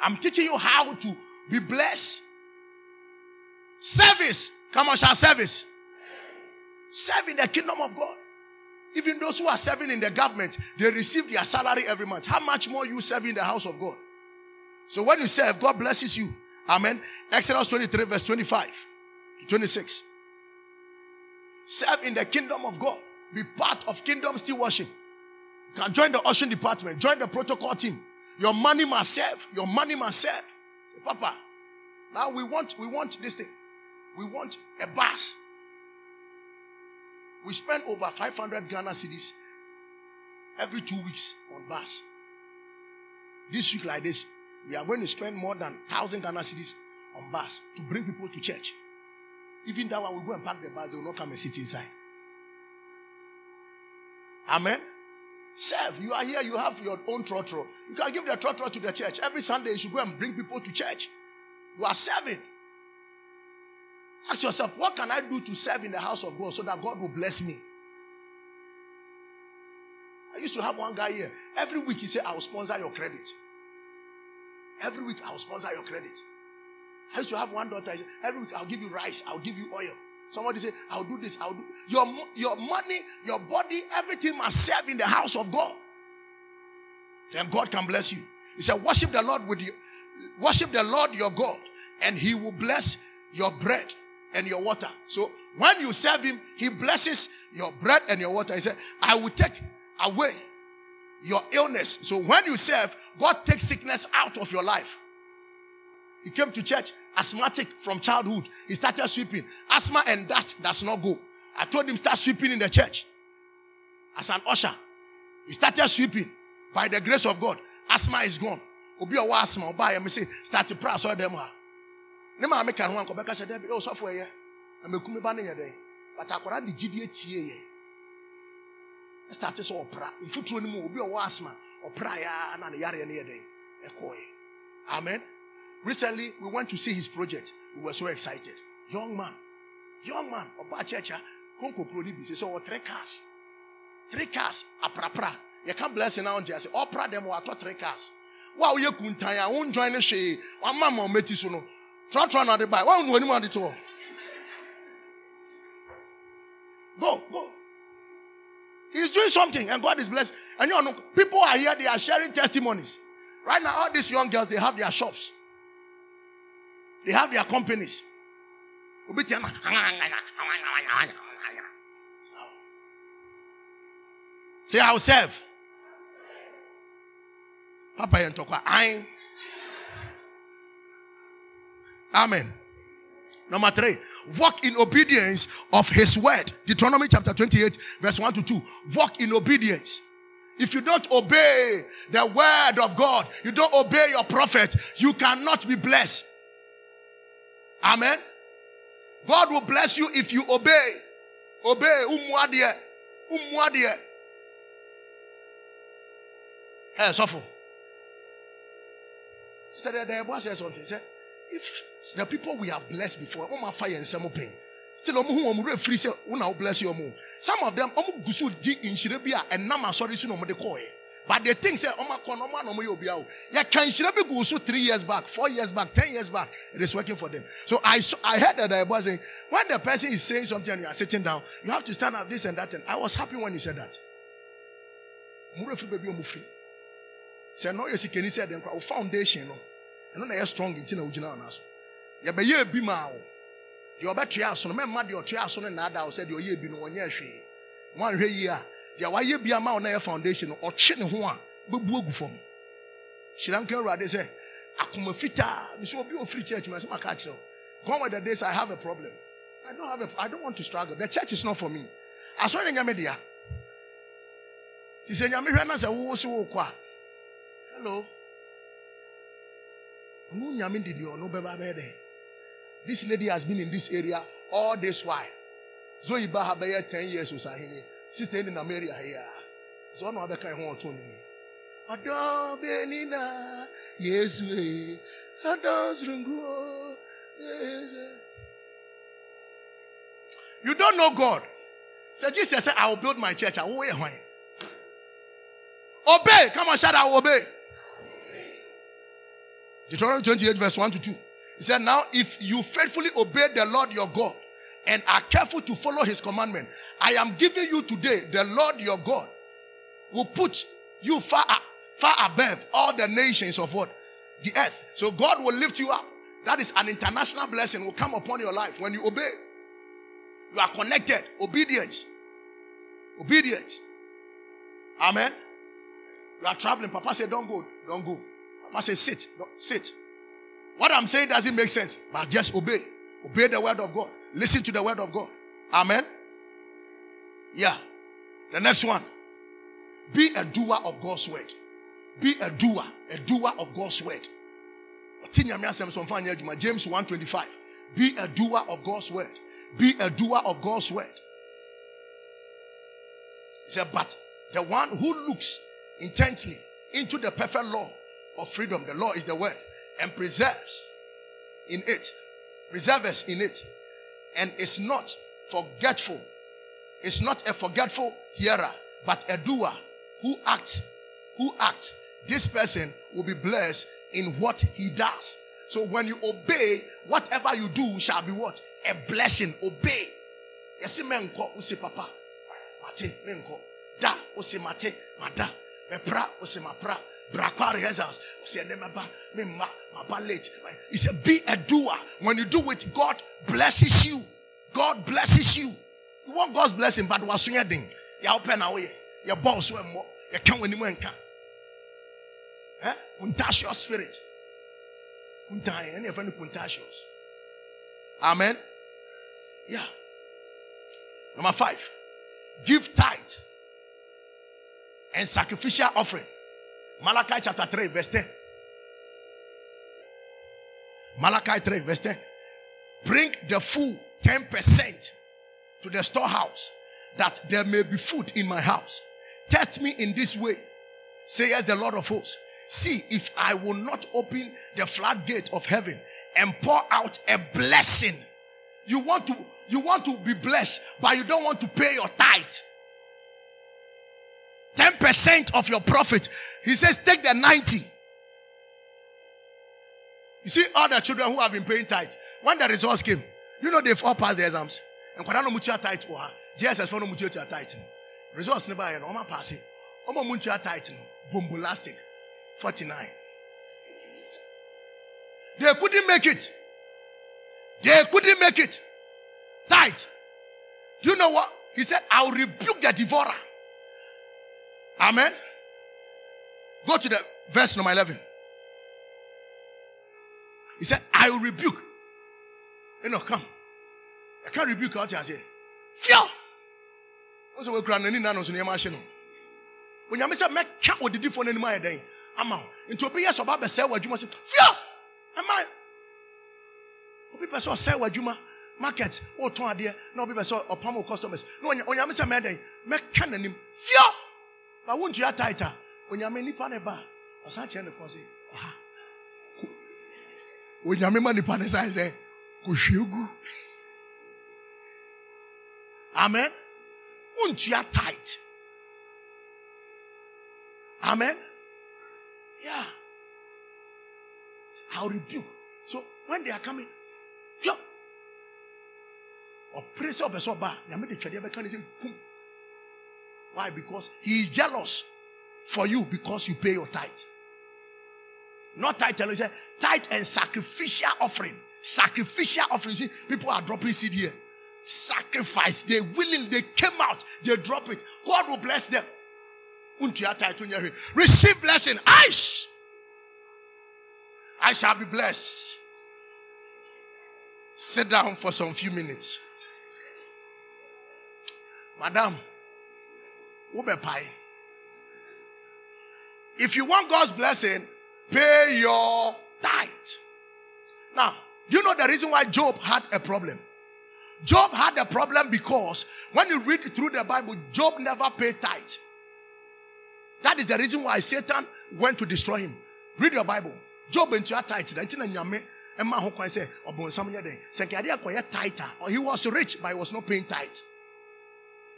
I'm teaching you how to be blessed. Service. Come on, shall service. Serve in the kingdom of God. Even those who are serving in the government, they receive their salary every month. How much more you serve in the house of God? So when you serve, God blesses you. Amen. Exodus twenty-three verse twenty-five to twenty-six. Serve in the kingdom of God. Be part of kingdom stewardship. You can join the ocean department. Join the protocol team. Your money must serve. Your money must serve. Say, Papa, now we want, we want this thing. We want a bus. We spend over five hundred Ghana cedis every two weeks on bus. This week like this, we are going to spend more than one thousand Ghana cedis on bus to bring people to church. Even that one, we go and park the bus, they will not come and sit inside. Amen? Serve. You are here, you have your own trotro. You can give the trotro to the church. Every Sunday, you should go and bring people to church. You are serving. Ask yourself, what can I do to serve in the house of God so that God will bless me? I used to have one guy here. Every week he said, I will sponsor your credit. Every week I will sponsor your credit. I used to have one daughter. He said, every week I'll give you rice. I'll give you oil. Somebody say, I'll do this, I'll do. Your, your money, your body, everything must serve in the house of God. Then God can bless you. He said, worship the Lord with you. Worship the Lord your God, and he will bless your bread and your water. So when you serve him, he blesses your bread and your water. He said, I will take away your illness. So when you serve, God takes sickness out of your life. He came to church, asthmatic from childhood. He started sweeping. Asthma and dust does not go. I told him, start sweeping in the church. As an usher, he started sweeping. By the grace of God, asthma is gone. Obi owa asthma oba ya me say start to pray so dem ha. Ne ma me kan ho anko be ka say dem o so fo ye. Amekume ba ne ye den. But akora de gidie tie ye. Start to so opra. Mfuturo ni mu obi owa asthma opra ya na ne yare ne ye den. E ko ye. Amen. Recently we went to see his project. We were so excited. Young man. Young man oba checha konkokro ni bi say so three cars. Three cars aprapra. You can't bless it now until I say opra dem or three cars. Wow, you couldn't tie. I won't join a shade. One mamma met you soon. Try to run out the bike. Why won't anyone at all? Go, go. He's doing something and God is blessed. And you know, people are here, they are sharing testimonies. Right now, all these young girls, they have their shops, they have their companies. Say, I'll serve. Papa yen tokwa ain. Amen. Number three, walk in obedience of his word. Deuteronomy chapter twenty-eight, verse one to two. Walk in obedience. If you don't obey the word of God, you don't obey your prophet, you cannot be blessed. Amen. God will bless you if you obey. Obey. Umwadie. Umwadie. Hey, suffer. He said, the boy said something. He said, if the people we have blessed before, I'm fire and some pain. Still, I'm free. Say, "Una bless your mom." Some of them, I'm gusu di in Shirebia and Nama sorry soon on the coy. But they think, say, "I'm a conoma no moyo biao." Yeah, can Shirebi gusu three years back, four years back, ten years back? It is working for them. So I, I heard that the boy saying, when the person is saying something and you are sitting down, you have to stand up this and that. And I was happy when he said that. I'm free, baby, I'm free. Say no, yes, you can say them. Our foundation, no, and not strong in Tina Ujina on us. You be ye be mao. You bet your son, men mad your trial son and other said your ye be no one year she. One year, there why ye be a mao na foundation or chin one, but bogu form. She don't care what they say. I come a fitter, Miss Obi of Free Church, my catch. Gone with the days I have a problem. I don't have a I don't want to struggle. The church is not for me. I saw in your media. She said, Yamiriana said, who was so qua? Hello. This lady has been in this area all this while. Zoe Bahabaya ten years with Sahini. She's staying in America here. So I know how can hold on me. Ado Benina, yes we. Ados Rungo, yes. You don't know God. So Jesus said, "I will build my church." I will wait. Obey. Come on, shout out, obey. Deuteronomy twenty-eight, verse one to two. He said, now if you faithfully obey the Lord your God and are careful to follow his commandment, I am giving you today, the Lord your God will put you far, far above all the nations of what? The earth. So God will lift you up. That is an international blessing will come upon your life when you obey. You are connected. Obedience. Obedience. Amen. You are traveling. Papa said, don't go. Don't go. Papa says, sit, sit. What I'm saying doesn't make sense, but just obey. Obey the word of God. Listen to the word of God. Amen? Yeah. The next one. Be a doer of God's word. Be a doer. A doer of God's word. James one twenty-five. Be a doer of God's word. Be a doer of God's word. He said, but the one who looks intently into the perfect law of freedom. The law is the word. And preserves in it. Preserves in it. And is not forgetful. Is not a forgetful hearer. But a doer. Who acts. Who acts. This person will be blessed in what he does. So when you obey, whatever you do shall be what? A blessing. Obey. Yesi menko usi papa. Mate menko. Da usi mate. Mada. Mepra usi mapra. Brakwa rehearsals. Usi enemeba. Mimma. Maba late. He said be a doer. When you do it, God blesses you. God blesses you. You want God's blessing, but what's your thing? You open away. Your boss will more. You can't win anymore. Eh? Contagious spirit. Any of any contagious. Amen. Yeah. Number five. Give tithe and sacrificial offering. Malachi chapter three, verse ten. Malachi three, verse ten. Bring the full ten percent to the storehouse, that there may be food in my house. Test me in this way, says the Lord of hosts. See if I will not open the floodgate of heaven and pour out a blessing. You want to, you want to be blessed, but you don't want to pay your tithe. ten percent of your profit. He says, take the ninety. You see all the children who have been paying tithe. When the results came, you know they've all passed the exams. And Kwadano Mutua tithe or her. Jesus found Mutua tithe. Results never end. Oma passing. Oma Mutua tithe. Bombolastic. forty-nine. They couldn't make it. They couldn't make it. Tithe. Do you know what? He said, I'll rebuke the devourer. Amen. Go to the verse number eleven. He said, I will rebuke. You know, come. I can't rebuke out here. Fear. Also, we're crying. None of us in the machine. When you say, "Make cat with the different in my day." Amount into a years about the sell what you must say, fear. Am I? People saw sell what you must market or turn idea. No people saw or palm customers. No, when you miss a man, make cannon him fear. But won't you have tighter when you mean paneba or such and say, ah, when you mean money panes, I say, could you go? Amen. Won't you have tight? Amen. Yeah. I'll rebuke. So when they are coming, yo. Or praise up a so bar. Why? Because he is jealous for you because you pay your tithe. Not tithe alone. He said tithe and sacrificial offering. Sacrificial offering. You see, people are dropping seed here. Sacrifice. They willing. They came out. They drop it. God will bless them. Receive blessing. I, sh- I shall be blessed. Sit down for some few minutes. Madam, if you want God's blessing, pay your tithe. Now, do you know the reason why Job had a problem? Job had a problem because when you read through the Bible, Job never paid tithe. That is the reason why Satan went to destroy him. Read your Bible. Job and your tithe. He was rich, but he was not paying tithe.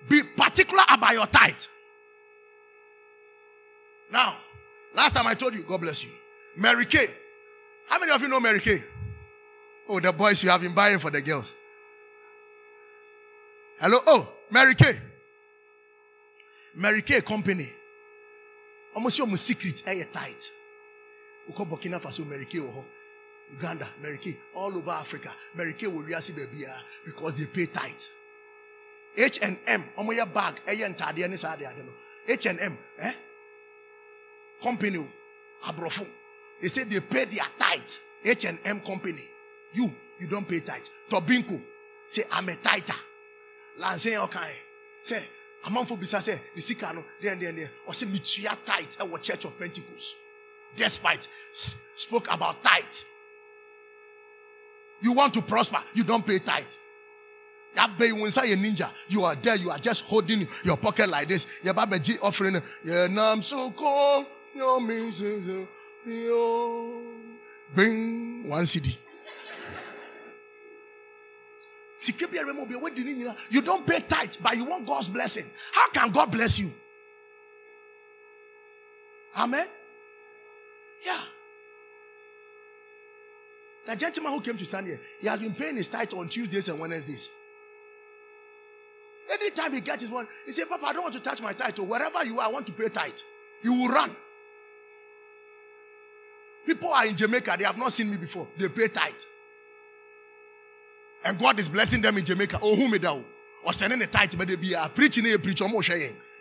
Be particular about your tithe. Now, last time I told you, God bless you. Mary Kay. How many of you know Mary Kay? Oh, the boys you have been buying for the girls. Hello? Oh, Mary Kay. Mary Kay Company. Almost your secret, air tight. We call Burkina Faso, Mary Kay, Uganda, Mary Kay, all over Africa. Mary Kay will realize because they pay tight. H and M, almost your bag, air and tidy, and I don't know. H and M, eh? Company, Abrofo. They say they pay their tight. H and M company. You, you don't pay tight. Tobinko, say I'm a tighter. Lansing okay, say. Among for business, say, Nisikano, then, then, then, or say, Mitua tithe at our Church of Pentecost. Despite, spoke about tithe. You want to prosper, you don't pay tithe. That baby, when you say a ninja, you are there, you are just holding your pocket like this. Your babaji offering, yeah, I'm so cold, your music, bing, one C D. You don't pay tithe, but you want God's blessing. How can God bless you? Amen? Yeah. The gentleman who came to stand here, he has been paying his tithe on Tuesdays and Wednesdays. time he gets his money, he said, Papa, I don't want to touch my tithe. Wherever you are, I want to pay tithe. He will run. People are in Jamaica. They have not seen me before. They pay tithe. And God is blessing them in Jamaica. Oh, who made that? Or sending a tithe, but they be a preaching a preacher.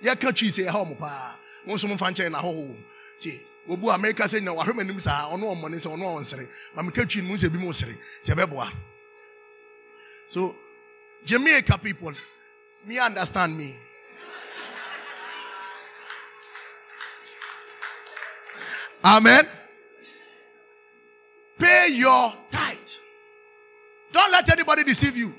Yeah, country say, how mupa? Most of them fancy in a home. See, we go America say no. I remember them say, "I no money, I no answer." But my country, we say, "Be more serious." See, be boy. So, Jamaica people, me understand me. Amen. Pay your tithe. Don't let anybody deceive you.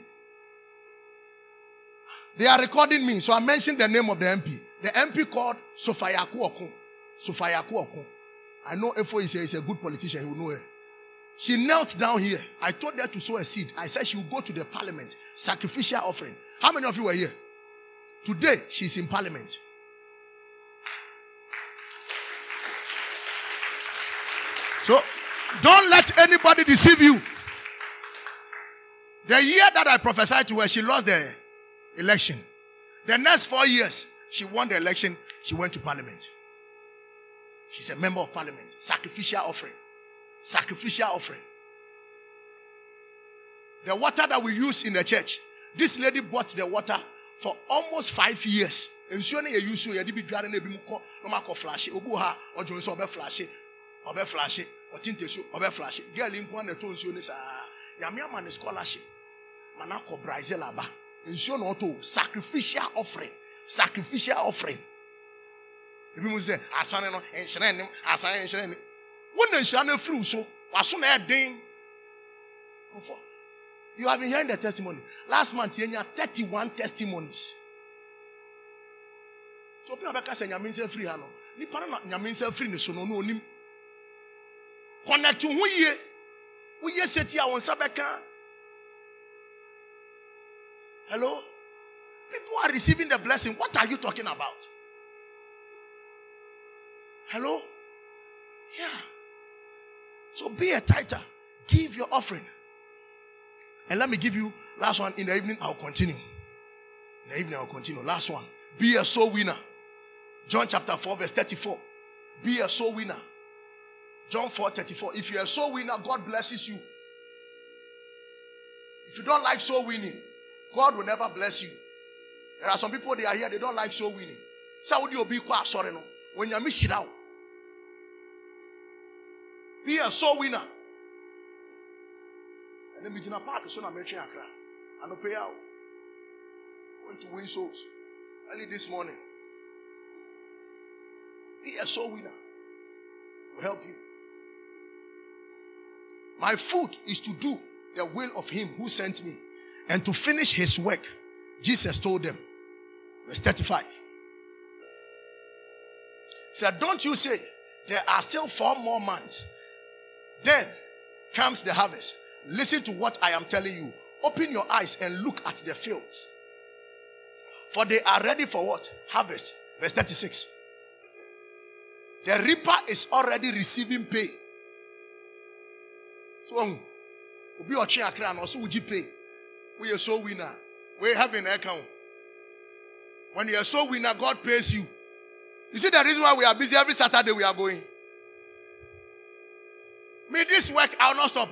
They are recording me, so I mentioned the name of the M P. The M P called Sophia Kouakou. Sophia Kouakou. I know Efo is a good politician. He will know her. She knelt down here. I told her to sow a seed. I said she will go to the parliament. Sacrificial offering. How many of you were here? Today, she is in parliament. So, don't let anybody deceive you. The year that I prophesied to her, she lost the election. The next four years, she won the election. She went to parliament. She's a member of parliament. Sacrificial offering. Sacrificial offering. The water that we use in the church, this lady bought the water for almost five years. Sacrificial offering. Sacrificial offering. If you say, I sign it, I sign it, I sign it. When they sign it through, so as soon as they before, you have been hearing the testimony. Last month, you had thirty-one testimonies. So people are saying, "I'm insane free, ano." Ni parana, "I'm insane free." So no, no, ni connect to who ye, who ye seti a onsa beka. Hello. People are receiving the blessing. What are you talking about? Hello? Yeah. So be a tither. Give your offering. And let me give you last one. In the evening, I'll continue. In the evening, I'll continue. Last one. Be a soul winner. John chapter four, verse thirty-four. Be a soul winner. John four, thirty-four. If you're a soul winner, God blesses you. If you don't like soul winning, God will never bless you. There are some people, they are here, they don't like soul winning. Saudi Obikwa, sorry no. When you miss it out. Be a soul winner. And then Medina Park is on a military Accra. And no pay out. Going to win souls. Early this morning. Be a soul winner. We'll help you. My food is to do the will of him who sent me and to finish his work. Jesus told them. Verse thirty-five. He said, don't you say, there are still four more months. Then comes the harvest. Listen to what I am telling you. Open your eyes and look at the fields. For they are ready for what? Harvest. Verse thirty-six. The reaper is already receiving pay. So, Obi Ochi Akran also uji pay. We are so winner. We have an account. When you are so winner, God pays you. You see the reason why we are busy every Saturday we are going. May this work, I will not stop.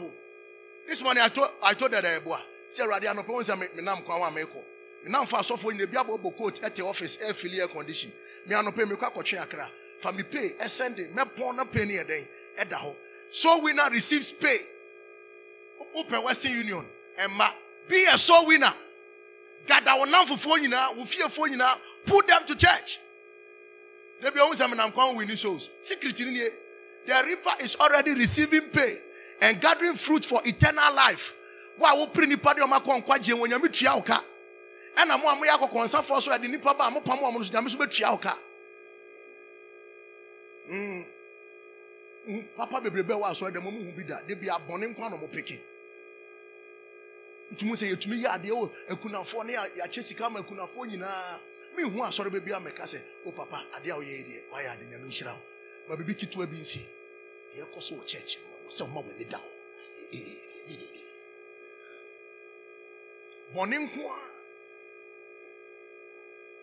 This morning I told I told that I boy. Say Radiano Ponsa me nam kwawa meko. Me nam fa sofo in the biabo coat at the office air fill air condition. Me anope me kwa kotwe akra. For me pay a Sunday me pon na penny a day at the home. So winner receives pay. Open Western Union and ma be a soul winner. Gather our now for phone you now, we fear phone you now, put them to church. They be always having come winning souls. Secret in here. The reaper is already receiving pay and gathering fruit for eternal life. Why will bring the party on my conquaje when you meet Yauka? And I'm one way I concern for so I didn't papa and Pamma Mus Damusubet Yauka. Hm. Papa be Bewa so the moment will be that. They be a boning quantum picking. Tumu say to me ya de o ekuna fo na ya chesika ma ekuna fo nyina me hu asore be bia meka se o papa ade a o ye de o ya de nyame nhira o ma bibi kitu abi nsi de ekoso o church no se o ma we da o bonin kwa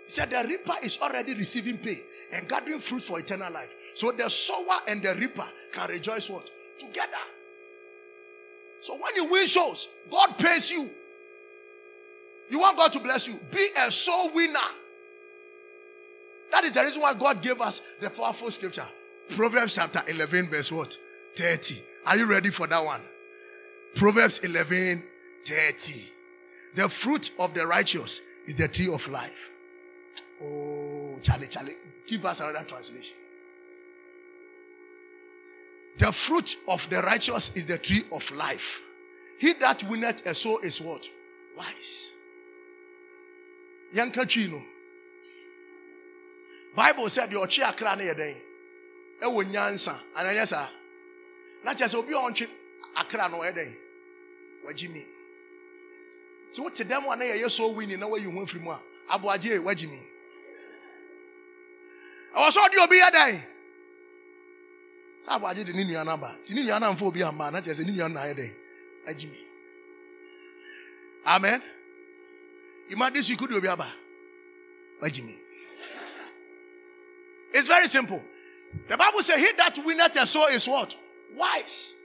He said the reaper is already receiving pay and gathering fruit for eternal life. So the sower and the reaper can rejoice what? Together. So when you win souls, God pays you. You want God to bless you. Be a soul winner. That is the reason why God gave us the powerful scripture. Proverbs chapter eleven verse what? thirty. Are you ready for that one? Proverbs eleven thirty. The fruit of the righteous is the tree of life. Oh, Charlie, Charlie. Give us another translation. The fruit of the righteous is the tree of life. He that winneth a soul is what? Wise. Yanka Chino. Bible said your chia krane yedeng. Ewo nyansa. Anayasa. Not just obi on chip akrano yedeng. Wajimi. So what to them one year so winning away you win from one. Abuaje, wajimi. I was all you be a day. Abuaje the Ninian number. Tiniana and phobia man, not just a Ninian idea. Ajimi. Amen. Imagine this you could do be aba. Wajimi. It's very simple. The Bible says, he that winneth a soul is what? Wise.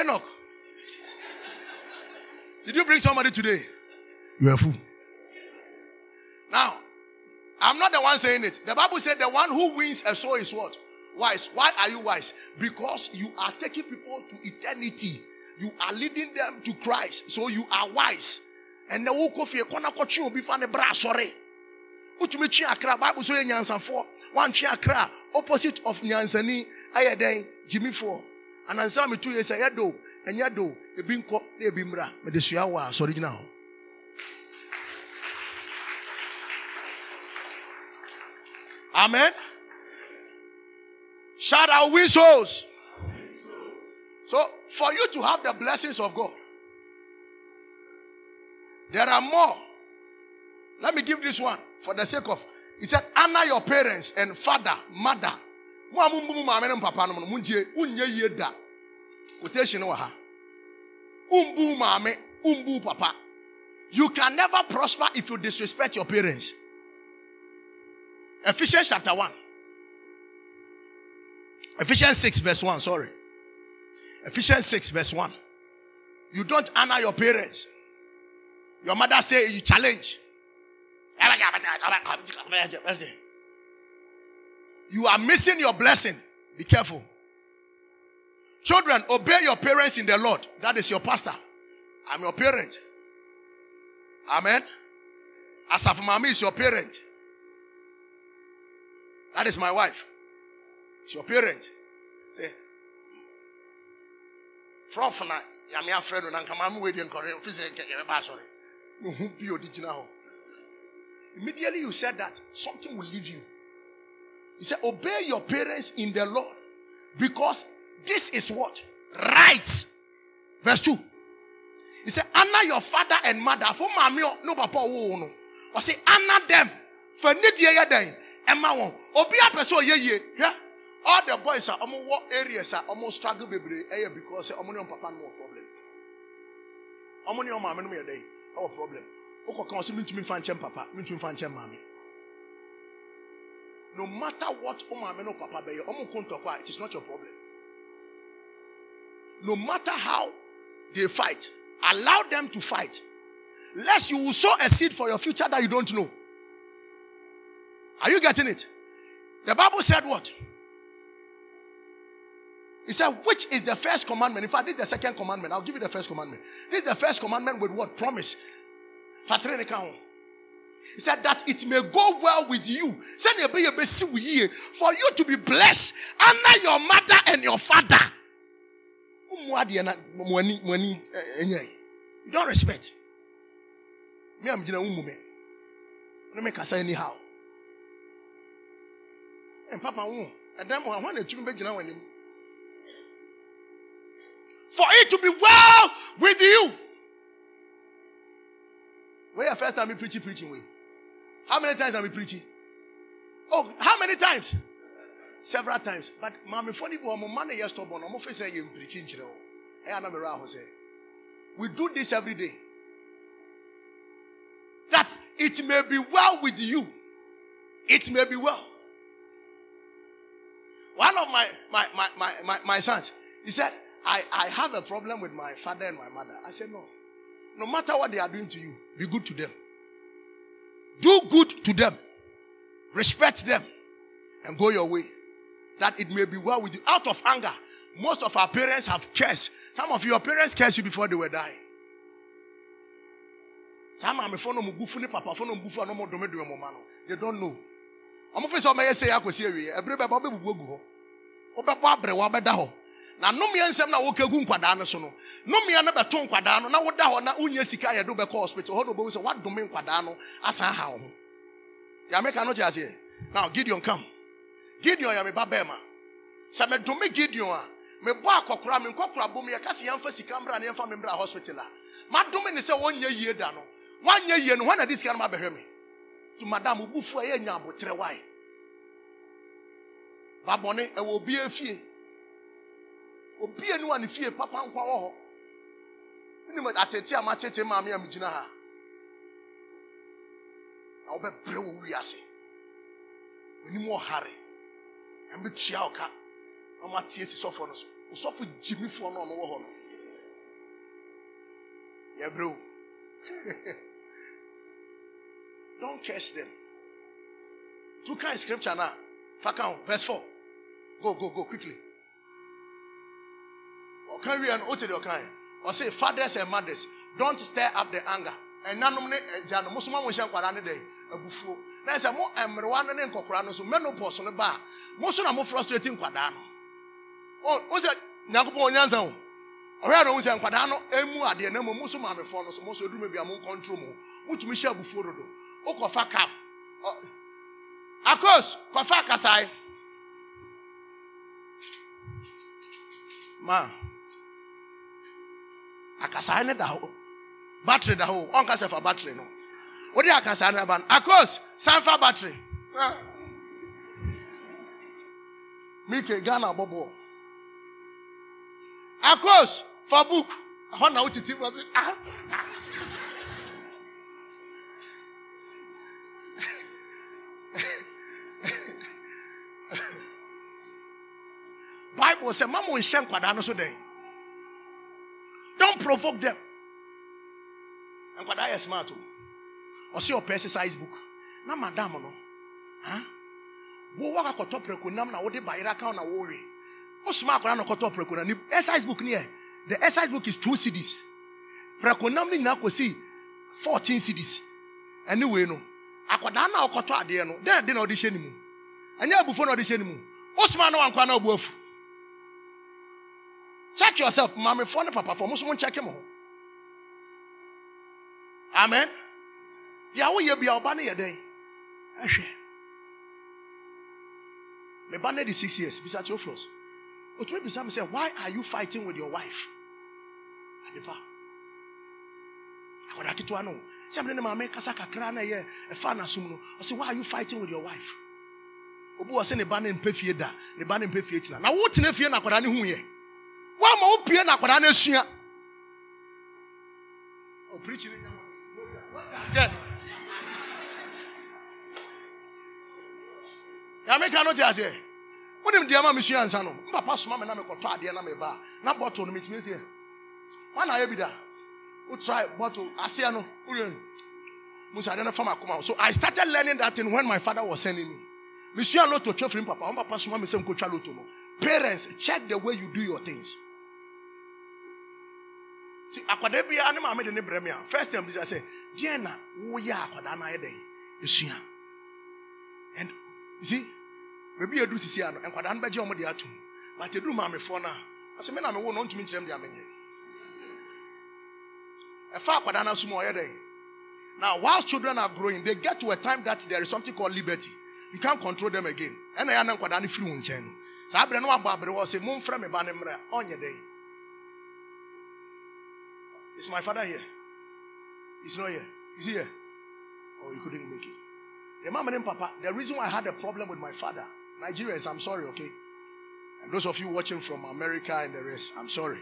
Enoch. Did you bring somebody today? You are a fool. Now, I'm not the one saying it. The Bible said the one who wins a soul is what? Wise. Why are you wise? Because you are taking people to eternity. You are leading them to Christ. So you are wise. And the walk of your corner will be found a bra, sorry. Bible so nyansa four. One chia kra opposite of nyansani aye den Jimmy four. And answer me two years ago do and ya do e bin ko e bin bra me de sua wa sorry now. Amen. Shout out win souls. So for you to have the blessings of God, there are more. Let me give this one for the sake of. He said, honor your parents and father, mother. You can never prosper if you disrespect your parents. Ephesians chapter one. Ephesians six verse one, sorry. Ephesians six verse one. You don't honor your parents. Your mother say you challenge. You are missing your blessing. Be careful. Children, obey your parents in the Lord. That is your pastor. I'm your parent. Amen. Asaf Mami is your parent. That is my wife. It's your parent. Say, Prof, I'm your friend. I'm waiting for you. Sorry. Be original. Immediately you said that, something will leave you. He said, obey your parents in the Lord, because this is what? Right. Verse two. He said, honor your father and mother. For mommy, no papa, oh no. Or say, honor them. For nidia then, Emma won. Obey a person, yeah, yeah, yeah. All the boys are almost what areas are almost struggle baby because I'm on papa no problem. I'm on your mama no me day. No problem. No matter what, it is not your problem. No matter how they fight, allow them to fight. Lest you will sow a seed for your future that you don't know. Are you getting it? The Bible said what? It said, which is the first commandment? In fact, this is the second commandment. I'll give you the first commandment. This is the first commandment with what? Promise. He said that it may go well with you. For you to be blessed. Honor your mother and your father. You don't respect. Me am jina umume. No me kasa anyhow. And Papa um, and then I want to be jina wani. For it to be well with you. When your first time you preaching, preaching way. How many times am I preaching? Oh, how many times? Several times. But mommy funny boy, my man is stubborn. I'm afraid say you preaching chile. Hey, I'm not. We do this every day. That It may be well with you. It may be well. One of my my my my my, my sons, he said, I, I have a problem with my father and my mother. I said, no. No matter what they are doing to you, be good to them. Do good to them. Respect them. And go your way. That it may be well with you. Out of anger, most of our parents have cursed. Some of your parents cursed you before they were dying. Some of my phone mugufuni papa phone mugufu no mo dome do mo mano. They don't know. I'm afraid some may say akosi ewe. Ebre baba be bugu ho. Obekwa abre wa beda ho. Na no me ansem na wo kagu nkwada no so no. No me na beto nkwada no na wo da ho na unya sika ye do be hospital. Ho do be say what dome nkwada no asa ha ho. Ya make no just here. Now Gideon come. Gideon ya me baba ma. Sa me dome Gideon a me bo akokora me nkokora bo me yakase yamfa sika mbra na yamfa me mbra hospital a. Ma dome ni say wonya yie da no. One year, you know, when I this can be me. To Madame Ubufu, I am with Trewai. Babone, I will be a fear. Will be a new and fear, Papa and Quao. You know, I tell my tete, Mammy, and Mijinaha. I'll be brave, we are saying. We need more hurry. And be Chiaoka. I'm at T S of us. We suffer Jimmy for no one. Yeah, bro. Don't curse them. Two kind scripture now. Fakao, verse four. Go, go, go quickly. Or can we an ote or kind? Or say fathers and mothers, don't stir up the anger. And none of the Muslim was quarante day. A buffo. There's a more emroan and cochrano, so men no person a bar. Most of them are frustrating quadano. Oh, was it Nagopo Yanzon? Orero nze nkwadano emu ade na mo musu ma mefo no so musu odu mebia mo control mo mutumi sha buforodo okofa cap akos kofa kasai ma akasai ne dawo battery dawo on ka se fa battery no odi akasai na ban akos sanfa battery mike gana bobo akos for book, how now it was it? Ah, Bible says, "Mama will shank Kwadano so day." Don't provoke them. And Kwadai is smart too. Or see your size book. Now, madam, no, huh? Wo waka kotopre kunam na wode bayira ka na wo we. O smart Kwadano kotopre kunam ni size book ni e. The exercise book is two C Ds. Preconamni now could see fourteen C Ds. Anyway, no. Aquadana or Cotta Adiano. Then I didn't audition him. And you have before audition him. Osmano and Quano Wolf. Check yourself, Mammy, phone papa for most won't check him. Amen. Yahweh be our banner a day. Ashe. The banner is six years, besides your floors. But when Sam said, why are you fighting with your wife? Adipa. I could not know. Somebody named Mamma Casaka Crana, a fan assumed. I said, why are you fighting with your wife? Obu was saying a ban in Pefieda, the ban in Pefieta. Now, what's in a fear? Nakorani, who ye? One more pier Nakorani, Shia. Oh, preaching. I make a note as here. What am dear Monsieur and Sano? Papa, Mamma, and I'm a cotard, and I'm a bar. Now, bottle meet me here. One I be there. Who try bottle? I say, no, Musadana from Akuma. So I started learning that thing when my father was sending me. Monsieur, not to chef him, Papa, and Papa, Mamma, some Cochalutomo. Parents, check the way you do your things. See, Aquadebia, and I made a Nebremia. First time, I said, Diana, who ya, Aquadana, Monsieur. And you see, maybe you do see and Quadan by John Modiatu, but you do mammy for now. As a man, I won't want to meet them. A far Quadana small day. Now, whilst children are growing, they get to a time that there is something called liberty. You can't control them again. And I am Quadani fluent. So I bring one barber was a moon from a banemra on your day. Is my father here? He's not here. He's here. Oh, you couldn't make it. The mama and papa, the reason why I had a problem with my father, Nigerians, I'm sorry, okay? And those of you watching from America and the rest, I'm sorry.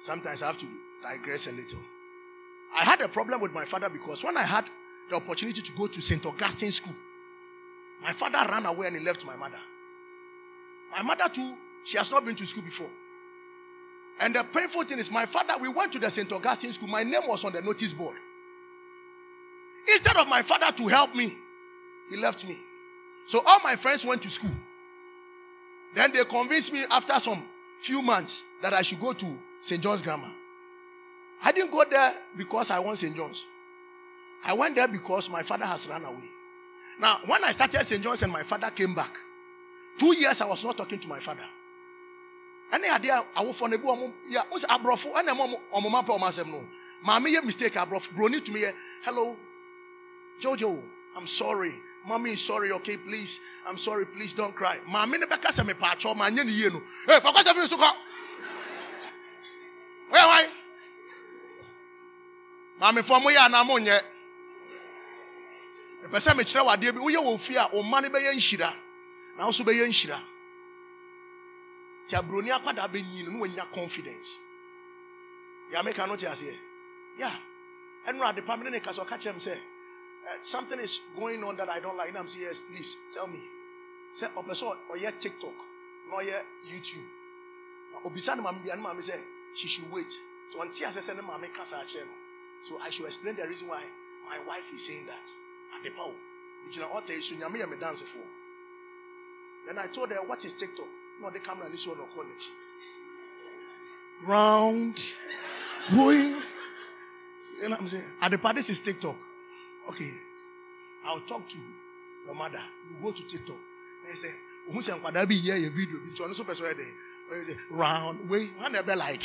Sometimes I have to digress a little. I had a problem with my father because when I had the opportunity to go to Saint Augustine School. My father ran away and he left my mother. My mother too, she has not been to school before. And the painful thing is, my father, we went to the Saint Augustine School. My name was on the notice board. Instead of my father to help me, he left me. So all my friends went to school. Then they convinced me after some few months that I should go to Saint John's Grammar. I didn't go there because I want Saint John's. I went there because my father has run away. Now, when I started Saint John's and my father came back, two years I was not talking to my father. Any idea I will find a boy? Yeah, who's Abrofo? And I'm on my map or myself. No, mommy, a mistake. Abrof, brony to me. Hello, Jojo. I'm sorry. Mommy is sorry. Okay, please. I'm sorry. Please don't cry. Mommy, the back as I'm a patch or my name. You know, hey, focus on you. Where am I? Mommy, for me, I'm on yet. The person which I did, we will fear or money by Yanshira. Now, so by Yanshira. Confidence. Yeah, make a note here. Yeah. And the department because I catch him say, something is going on that I don't like. And I'm saying, yes, please tell me. Say, oh, person, or yet TikTok, not yet YouTube. Or beside Mammy and Mammy say, she should wait. So until I send Mammy Casa channel. So I should explain the reason why my wife is saying that at the power. Which you know, I'm dancing for. Then I told her, what is TikTok? No, the camera this one no quality. Round, going. You know what I'm saying? At the party, is TikTok. Okay, I'll talk to your mother. You go to TikTok. They say, "Who say I'm be here? Your video. Been trying to persuade them." They say, "Round, way. Why they be like?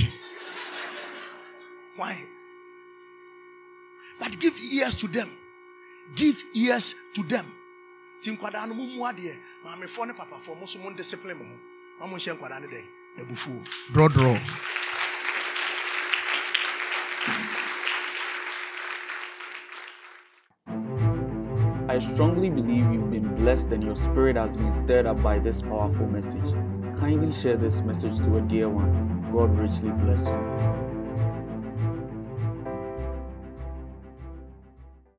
Why?" But give ears to them. Give ears to them. Think what I'm doing. I'm a phone papa for most of my discipline. Draw, draw. I strongly believe you've been blessed and your spirit has been stirred up by this powerful message. Kindly share this message to a dear one. God richly bless you.